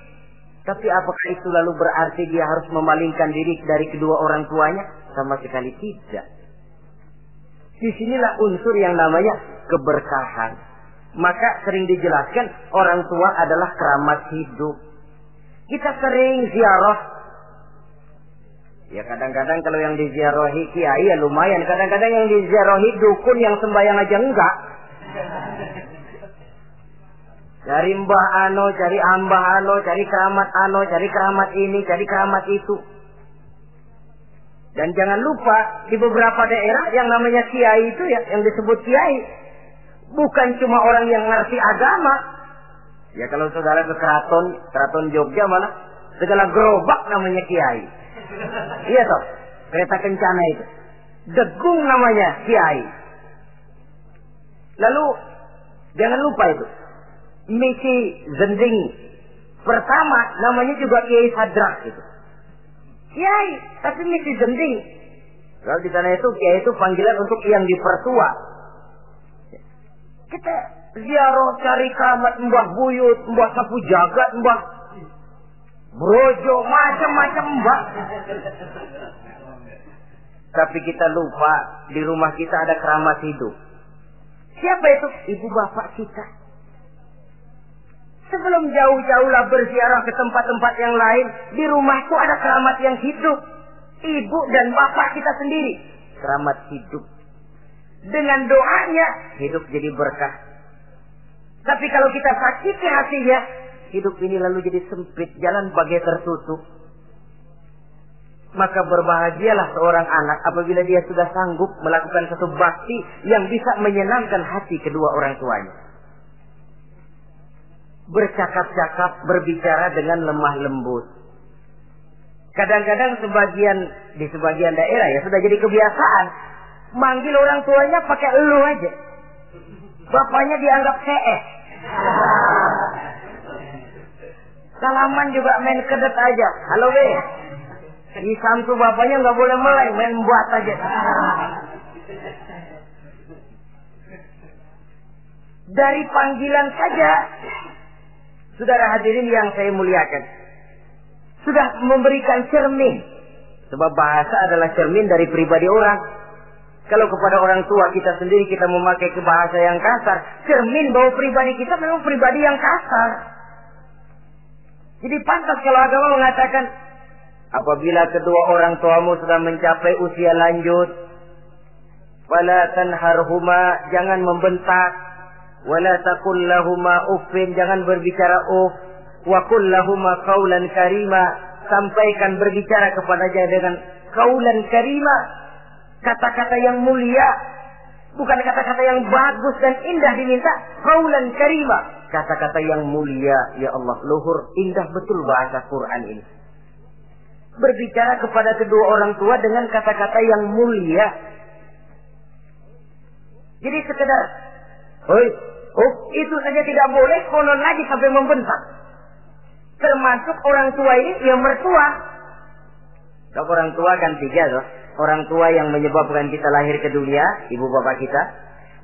Tapi apakah itu lalu berarti dia harus memalingkan diri dari kedua orang tuanya? Sama sekali tidak. Disinilah unsur yang namanya keberkahan. Maka sering dijelaskan orang tua adalah keramat hidup. Kita sering ziarah. Ya kadang-kadang kalau yang diziarahi kiai ya lumayan. Kadang-kadang yang diziarahi dukun yang sembahyang aja enggak. Cari mbah ano, cari ambah ano, cari keramat ano, cari keramat ini, cari keramat itu. Dan jangan lupa, di beberapa daerah yang namanya kiai itu ya, yang disebut kiai, bukan cuma orang yang ngerti agama. Ya kalau saudara ke keraton, keraton Jogja malah, segala gerobak namanya kiai. Iya toh, kereta kencana itu. Degung namanya kiai. Lalu, jangan lupa itu. Misi Zending pertama namanya juga Kiai Sadrak gitu. Kiai, tapi Misi Zending. Kalau di sana itu Kiai itu panggilan untuk yang dipertua. Kita ziarah cari keramat mbah buyut, mbah sapu jagat, mbah brojo, macam-macam mbah. Tapi kita lupa di rumah kita ada keramat hidup. Siapa itu? Ibu bapak kita. Sebelum jauh-jauhlah berziarah ke tempat-tempat yang lain, di rumahku ada keramat yang hidup. Ibu dan bapak kita sendiri. Keramat hidup. Dengan doanya, hidup jadi berkah. Tapi kalau kita sakiti hatinya, hidup ini lalu jadi sempit, jalan bagai tertutup. Maka berbahagialah seorang anak apabila dia sudah sanggup melakukan satu bakti yang bisa menyenangkan hati kedua orang tuanya. Bercakap-cakap, berbicara dengan lemah lembut. Kadang-kadang sebagian di sebagian daerah ya sudah jadi kebiasaan manggil orang tuanya pakai elu aja. Bapaknya dianggap C S. Salaman juga main kedet aja. Halo be. Di samsu bapaknya nggak boleh mulai main buat aja. Dari panggilan saja. Saudara hadirin yang saya muliakan, sudah memberikan cermin. Sebab bahasa adalah cermin dari pribadi orang. Kalau kepada orang tua kita sendiri kita memakai bahasa yang kasar, cermin bahwa pribadi kita memang pribadi yang kasar. Jadi pantas kalau agama mengatakan, apabila kedua orang tuamu sudah mencapai usia lanjut, fala tanharhuma, jangan membentak. Wala taqul lahuma uffin, jangan berbicara uff. Wa qul lahuma qaulan karima, sampaikan berbicara kepadanya dengan qaulan karima, kata-kata yang mulia, bukan kata-kata yang bagus dan indah diminta, qaulan karima, kata-kata yang mulia. Ya Allah, luhur indah betul bahasa Quran ini. Berbicara kepada kedua orang tua dengan kata-kata yang mulia. Jadi sekedar hoi, oh, itu saja tidak boleh, konon lagi sampai membentak. Termasuk orang tua ini yang mertua. Kalau orang tua kan tiga loh. Orang tua yang menyebabkan kita lahir ke dunia, ibu bapak kita.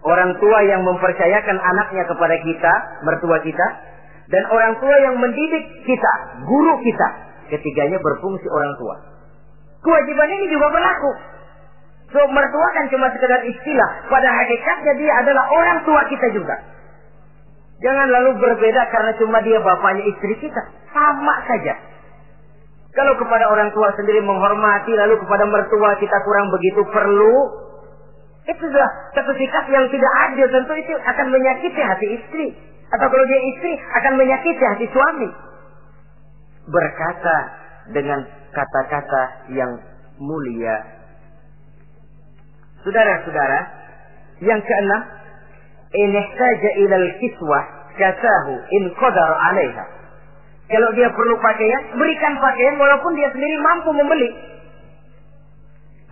Orang tua yang mempercayakan anaknya kepada kita, mertua kita. Dan orang tua yang mendidik kita, guru kita. Ketiganya berfungsi orang tua. Kewajiban ini juga berlaku. So, mertua kan cuma sekedar istilah. Pada hakikatnya dia adalah orang tua kita juga. Jangan lalu berbeda karena cuma dia bapaknya istri kita. Sama saja. Kalau kepada orang tua sendiri menghormati, lalu kepada mertua kita kurang begitu perlu, itu sudah satu sikap yang tidak adil. Tentu itu akan menyakiti hati istri. Atau kalau dia istri, akan menyakiti hati suami. Berkata dengan kata-kata yang mulia. Saudara-saudara, yang keenam, in ihtaja ilal kiswah kasahu in qadar 'alaiha. Kalau dia perlu pakaian, berikan pakaian walaupun dia sendiri mampu membeli.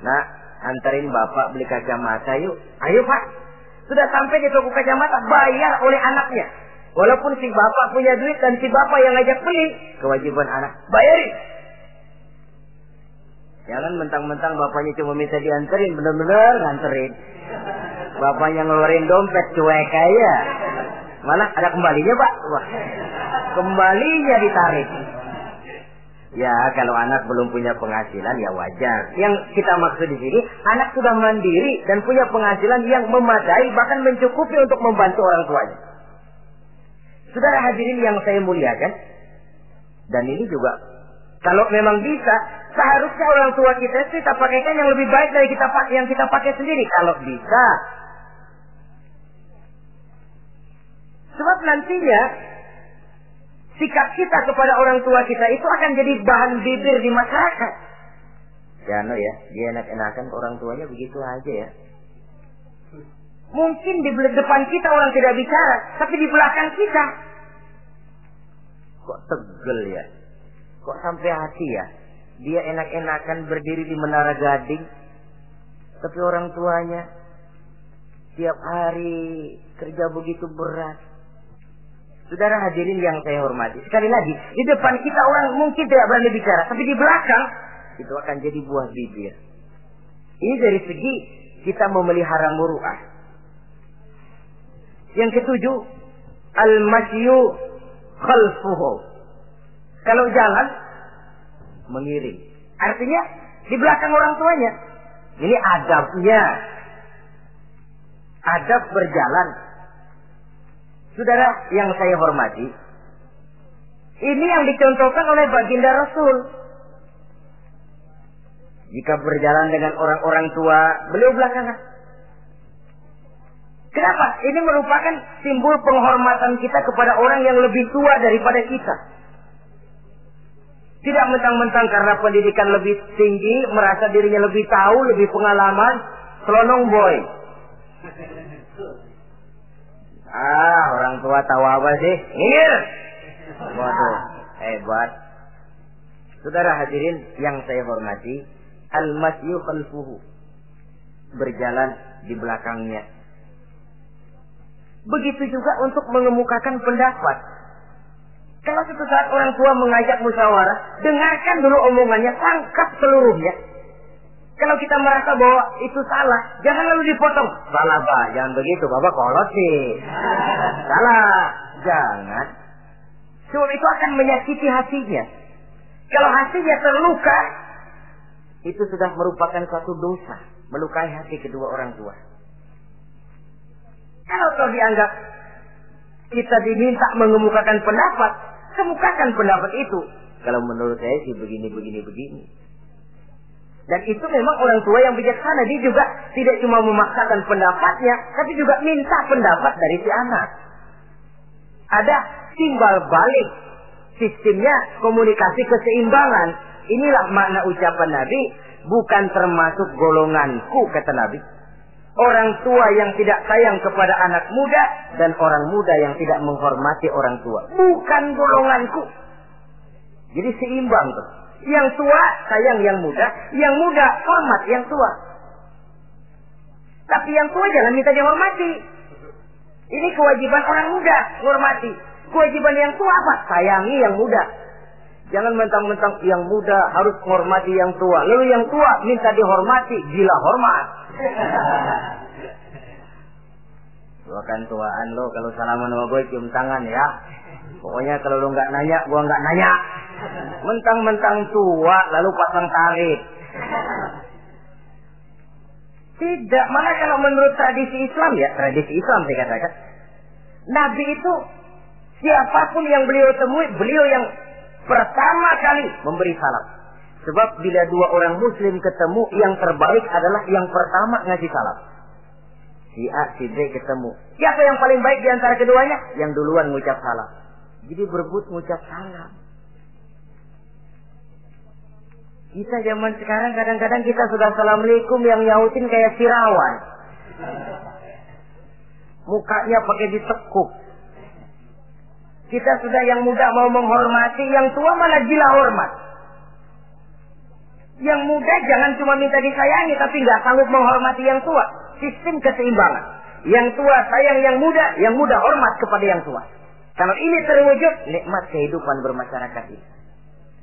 Nah, antarin bapak beli kacamata yuk. Ayo pak, sudah sampai di toko kacamata, bayar oleh anaknya. Walaupun si bapak punya duit dan si bapak yang ngajak beli, kewajiban anak, bayari. Jangan mentang-mentang bapaknya cuma minta dianterin, bener-bener nganterin. Bapaknya ngeluarin dompet, cuek aja. Malah ada kembalinya pak. Wah, kembalinya ditarik. Ya kalau anak belum punya penghasilan ya wajar. Yang kita maksud di sini, anak sudah mandiri dan punya penghasilan yang memadai, bahkan mencukupi untuk membantu orang tuanya. Saudara hadirin yang saya muliakan, dan ini juga kalau memang bisa, seharusnya orang tua kita kita pakaikan yang lebih baik dari kita yang kita pakai sendiri kalau bisa. Sebab nantinya sikap kita kepada orang tua kita itu akan jadi bahan bibir di masyarakat. Jano ya, dia enak-enakan orang tuanya begitu aja ya. Mungkin di depan kita orang tidak bicara, tapi di belakang kita kok tegel ya, kok sampai hati ya. Dia enak-enakan berdiri di Menara Gading, tapi orang tuanya tiap hari kerja begitu berat. Saudara hadirin yang saya hormati, sekali lagi, di depan kita orang mungkin tidak berani bicara, tapi di belakang itu akan jadi buah bibir. Ini dari segi kita memelihara muru'ah. Yang ketujuh, al-masyu khalfuhu. Kalau jalan mengiring, artinya di belakang orang tuanya. Ini adabnya, adab berjalan. Saudara yang saya hormati, ini yang dicontohkan oleh baginda Rasul. Jika berjalan dengan orang-orang tua, beliau belakangan. Kenapa? Ini merupakan simbol penghormatan kita kepada orang yang lebih tua daripada kita. Tidak mentang-mentang karena pendidikan lebih tinggi, merasa dirinya lebih tahu, lebih pengalaman, selonong boy. Ah, orang tua tahu apa sih? Ngir! Waduh, hebat. Saudara hadirin yang saya hormati, al-masyu khalfuhu, berjalan di belakangnya. Begitu juga untuk mengemukakan pendapat. Kalau suatu saat orang tua mengajak musyawarah, dengarkan dulu omongannya, tangkap seluruhnya. Kalau kita merasa bahwa itu salah, jangan lalu dipotong. Salah pak, jangan begitu, bapak kolot sih. Salah, jangan. Sebab itu akan menyakiti hatinya. Kalau hatinya terluka, itu sudah merupakan suatu dosa, melukai hati kedua orang tua. Kalau toh dianggap kita diminta mengemukakan pendapat, kemukakan pendapat itu. Kalau menurut saya sih begini, begini, begini. Dan itu memang orang tua yang bijaksana. Dia juga tidak cuma memaksakan pendapatnya, tapi juga minta pendapat dari si anak. Ada timbal balik. Sistemnya komunikasi keseimbangan. Inilah makna ucapan Nabi, bukan termasuk golonganku, kata Nabi. Orang tua yang tidak sayang kepada anak muda, dan orang muda yang tidak menghormati orang tua, bukan golonganku. Jadi seimbang tuh. Yang tua sayang yang muda, yang muda hormat yang tua. Tapi yang tua jangan minta dihormati. Ini kewajiban orang muda, hormati. Kewajiban yang tua apa? Sayangi yang muda. Jangan mentang-mentang yang muda harus menghormati yang tua, lalu yang tua minta dihormati. Gila hormat. Gua kan tuaan lo, kalau salaman sama gue cium tangan ya. Pokoknya kalau lo nggak nanya, gua nggak nanya. Mentang-mentang tua lalu pasang tarik. Tidak, malah kalau menurut tradisi Islam ya, tradisi Islam saya katakan, Nabi itu siapapun yang beliau temui, beliau yang pertama kali memberi salam. Sebab bila dua orang muslim ketemu, yang terbaik adalah yang pertama ngasih salam. Si A, si B ketemu, siapa yang paling baik di antara keduanya? Yang duluan ngucap salam. Jadi berebut ngucap salam. Kita zaman sekarang kadang-kadang kita sudah assalamualaikum, yang nyautin kayak sirawan. Mukanya pakai ditekuk. Kita sudah yang muda mau menghormati, yang tua malah gila hormat. Yang muda jangan cuma minta disayangi, tapi nggak sanggup menghormati yang tua. Sistem keseimbangan. Yang tua sayang yang muda, yang muda hormat kepada yang tua. Kalau ini terwujud, nikmat kehidupan bermasyarakat ini.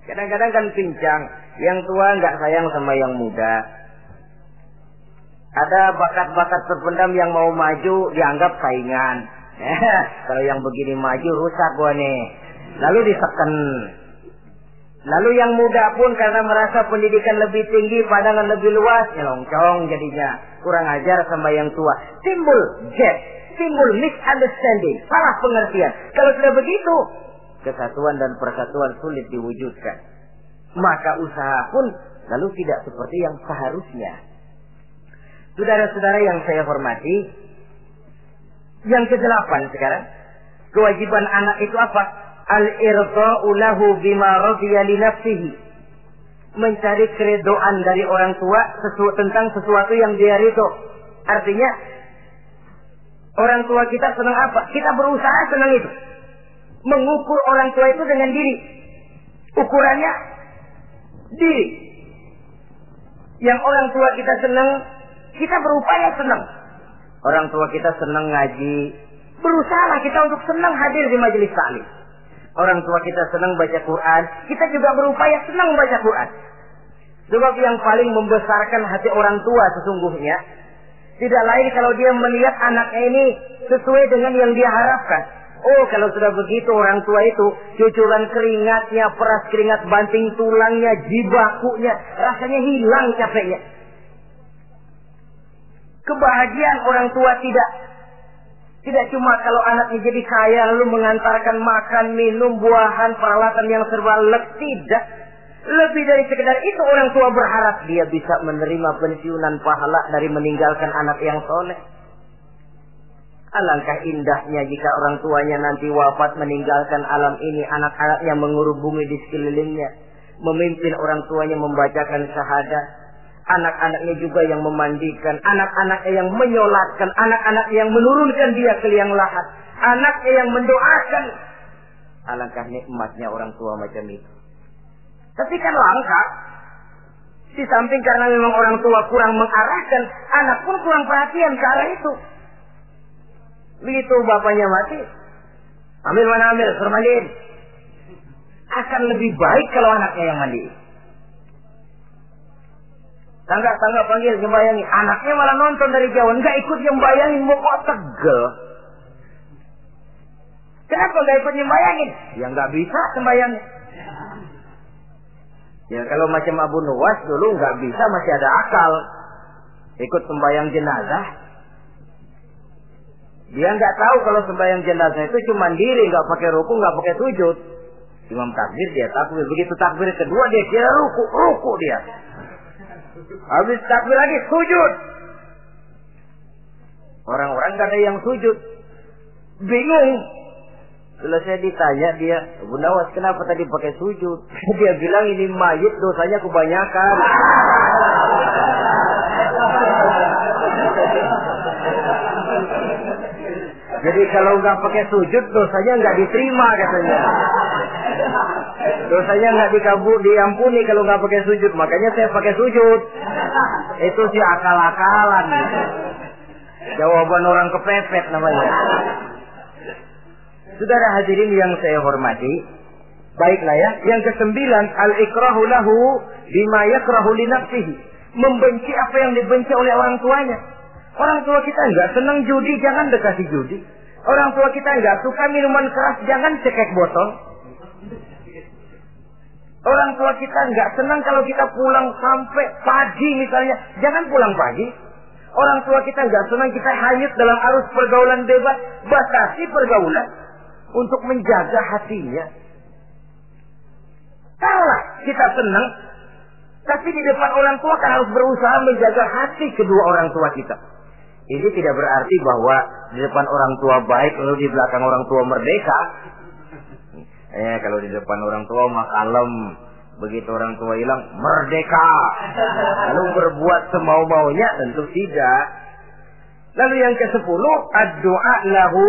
Kadang-kadang kan pincang, yang tua nggak sayang sama yang muda. Ada bakat-bakat terpendam yang mau maju dianggap saingan. Kalau yang begini maju rusak gua nih. Lalu diseken. Lalu yang muda pun karena merasa pendidikan lebih tinggi, pandangan lebih luas, nyelongcong jadinya, kurang ajar sama yang tua. Timbul gap, timbul misunderstanding, salah pengertian. Kalau sudah begitu, kesatuan dan persatuan sulit diwujudkan. Maka usaha pun lalu tidak seperti yang seharusnya. Saudara-saudara yang saya hormati, yang kedelapan sekarang, kewajiban anak itu apa? Al-irda'u lahu bima radiya li nafsihi. Mencari keredoan dari orang tua sesu tentang sesuatu yang dia ridho. Artinya, orang tua kita senang apa? Kita berusaha senang itu. Mengukur orang tua itu dengan diri. Ukurannya diri. Yang orang tua kita senang, kita berupaya senang. Orang tua kita senang ngaji, berusahalah kita untuk senang hadir di majelis taklim. Orang tua kita senang baca Quran, kita juga berupaya senang baca Quran. Sebab yang paling membesarkan hati orang tua sesungguhnya tidak lain kalau dia melihat anaknya ini sesuai dengan yang dia harapkan. Oh, kalau sudah begitu orang tua itu cucuran keringatnya, peras keringat banting tulangnya, jibakunya, rasanya hilang capeknya. Kebahagiaan orang tua tidak Tidak cuma kalau anaknya jadi kaya lalu mengantarkan makan, minum, buahan, peralatan yang serba lek. Tidak. Lebih dari sekedar itu orang tua berharap dia bisa menerima pensiunan pahala dari meninggalkan anak yang soleh. Alangkah indahnya jika orang tuanya nanti wafat meninggalkan alam ini. Anak-anaknya mengurubungi di sekelilingnya. Memimpin orang tuanya membacakan syahadat. Anak-anaknya juga yang memandikan, anak-anaknya yang menyolatkan, anak-anaknya yang menurunkan dia ke liang lahat, anaknya yang mendoakan. Alangkah nikmatnya orang tua macam itu. Tapi kan langka. Di samping karena memang orang tua kurang mengarahkan, anak pun kurang perhatian ke arah itu. Begitu bapaknya mati, ambil mana ambil, suruh mandiin. Akan lebih baik kalau anaknya yang mandiin. Tangga-tangga panggil, nyembayangi. Anaknya malah nonton dari jauh, nggak ikut nyembayangin, mau kok tegel. Kenapa nggak ikut nyembayangin? Ya nggak bisa sembayangnya. Ya kalau macam Abu Nuwas dulu nggak bisa, masih ada akal. Ikut sembayang jenazah. Dia nggak tahu kalau sembayang jenazah itu cuma diri, nggak pakai ruku, nggak pakai sujud. Imam takbir dia takbir, begitu takbir kedua dia kira ruku, ruku dia. Habis takbir lagi sujud. Orang-orang gak ada yang sujud. Bingung. Selesai ditanya dia, Abu Nawas kenapa tadi pakai sujud? Dia bilang ini mayit dosanya kebanyakan. Jadi kalau nggak pakai sujud dosanya nggak diterima katanya. Dosanya nggak dikabul, diampuni kalau nggak pakai sujud. Makanya saya pakai sujud. Itu si akal-akalan. Jawaban orang kepepet namanya. Saudara hadirin yang saya hormati, baiklah ya. Yang kesembilan, al-ikrahu lahu bima yakrahu li nafsihi. Membenci apa yang dibenci oleh orang tuanya. Orang tua kita nggak senang judi, jangan dekati judi. Orang tua kita nggak suka minuman keras, jangan cekek botol. Orang tua kita nggak senang kalau kita pulang sampai pagi misalnya. Jangan pulang pagi. Orang tua kita nggak senang kita hanyut dalam arus pergaulan bebas. Batasi pergaulan untuk menjaga hatinya. Kalau kita senang, tapi di depan orang tua kan harus berusaha menjaga hati kedua orang tua kita. Ini tidak berarti bahwa di depan orang tua baik lalu di belakang orang tua merdeka. Eh, kalau di depan orang tua makalem, begitu orang tua hilang merdeka, lalu berbuat semau maunya tentu tidak. Lalu yang ke sepuluh, ad-du'a lahu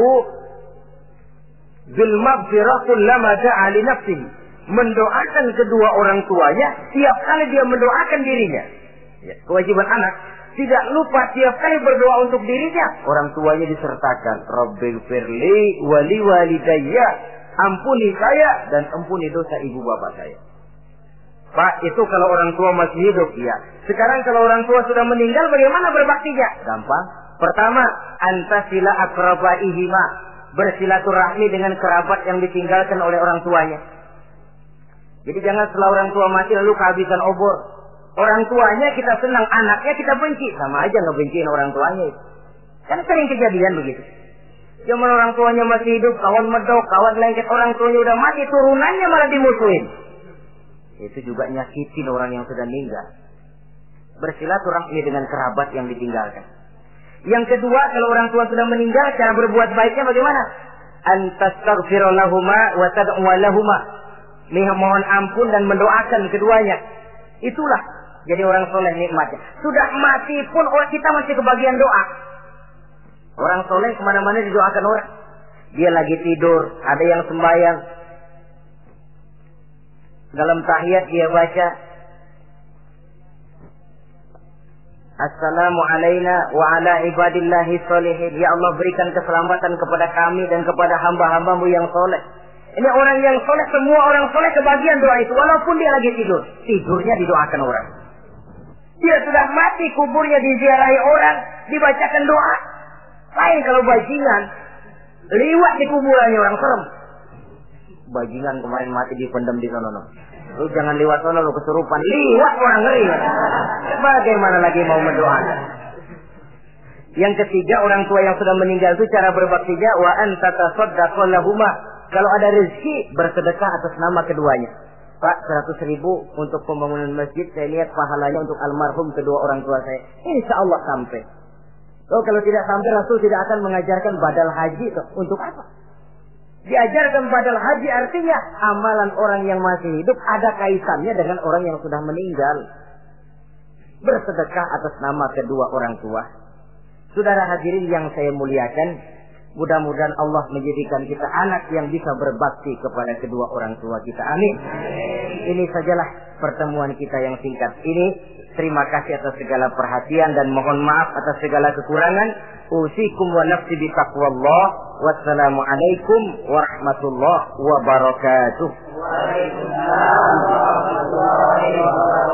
bil maghfirah lama da'a li nafsihi. mendoakan kedua orang tuanya tiap kali dia mendoakan dirinya. Ya, kewajiban anak tidak lupa tiap kali berdoa untuk dirinya, orang tuanya disertakan. Rabbighfirli wa liwalidayya, ampuni saya dan ampuni dosa ibu bapak saya. Pak, itu kalau orang tua masih hidup, ya. Sekarang kalau orang tua sudah meninggal, bagaimana berbaktinya? Gampang. Pertama, antasila akrabaihima, bersilaturahmi dengan kerabat yang ditinggalkan oleh orang tuanya. Jadi jangan setelah orang tua mati lalu kehabisan obor. Orang tuanya kita senang, anaknya kita benci. Sama aja ngebenciin orang tuanya itu. Kan sering kejadian begitu. Zaman orang tuanya masih hidup, kawan medok, kawan lengket. Orang tuanya udah mati, turunannya malah dimusuhin. Itu juga nyakitin orang yang sudah meninggal. Bersilaturahmi dengan kerabat yang ditinggalkan. Yang kedua, kalau orang tua sudah meninggal, cara berbuat baiknya bagaimana? Antastaghfira lahuma wa tad'u lahuma. Mohon ampun dan mendoakan keduanya. Itulah jadi orang soleh nikmatnya. Sudah mati pun orang kita masih kebagian doa. Orang soleh kemana-mana didoakan orang. Dia lagi tidur, ada yang sembahyang. Dalam tahiyat dia baca Assalamu alaina wa ala ibadillahi sholihin. Ya Allah, berikan keselamatan kepada kami dan kepada hamba-hambamu yang soleh. Ini orang yang soleh, semua orang soleh kebagian doa itu. Walaupun dia lagi tidur, tidurnya didoakan orang. Dia sudah mati, kuburnya diziarahi orang, dibacakan doa. Lain kalau bajingan, liwat di kuburannya orang, serem. Bajingan kemarin mati dipendam di sono. Lu jangan lewat sono, lu kesurupan. Liwat orang ngeri. Bagaimana lagi mau mendoakan? Yang ketiga, orang tua yang sudah meninggal itu cara berbaktinya wa anta tasaddaqu lahuma. Kalau ada rezeki, bersedekah atas nama keduanya. Pak, seratus ribu untuk pembangunan masjid, saya lihat pahalanya untuk almarhum kedua orang tua saya. Insya Allah sampai. Oh, kalau tidak sampai, Rasul tidak akan mengajarkan badal haji. Untuk apa? Diajarkan badal haji artinya amalan orang yang masih hidup ada kaitannya dengan orang yang sudah meninggal. Bersedekah atas nama kedua orang tua. Saudara hadirin yang saya muliakan, mudah-mudahan Allah menjadikan kita anak yang bisa berbakti kepada kedua orang tua kita. Amin. Ini sajalah pertemuan kita yang singkat ini. Terima kasih atas segala perhatian dan mohon maaf atas segala kekurangan. Usikum wa nafsi bi taqwallah. Wassalamualaikum warahmatullahi wabarakatuh. Waalaikumsalam warahmatullahi wabarakatuh.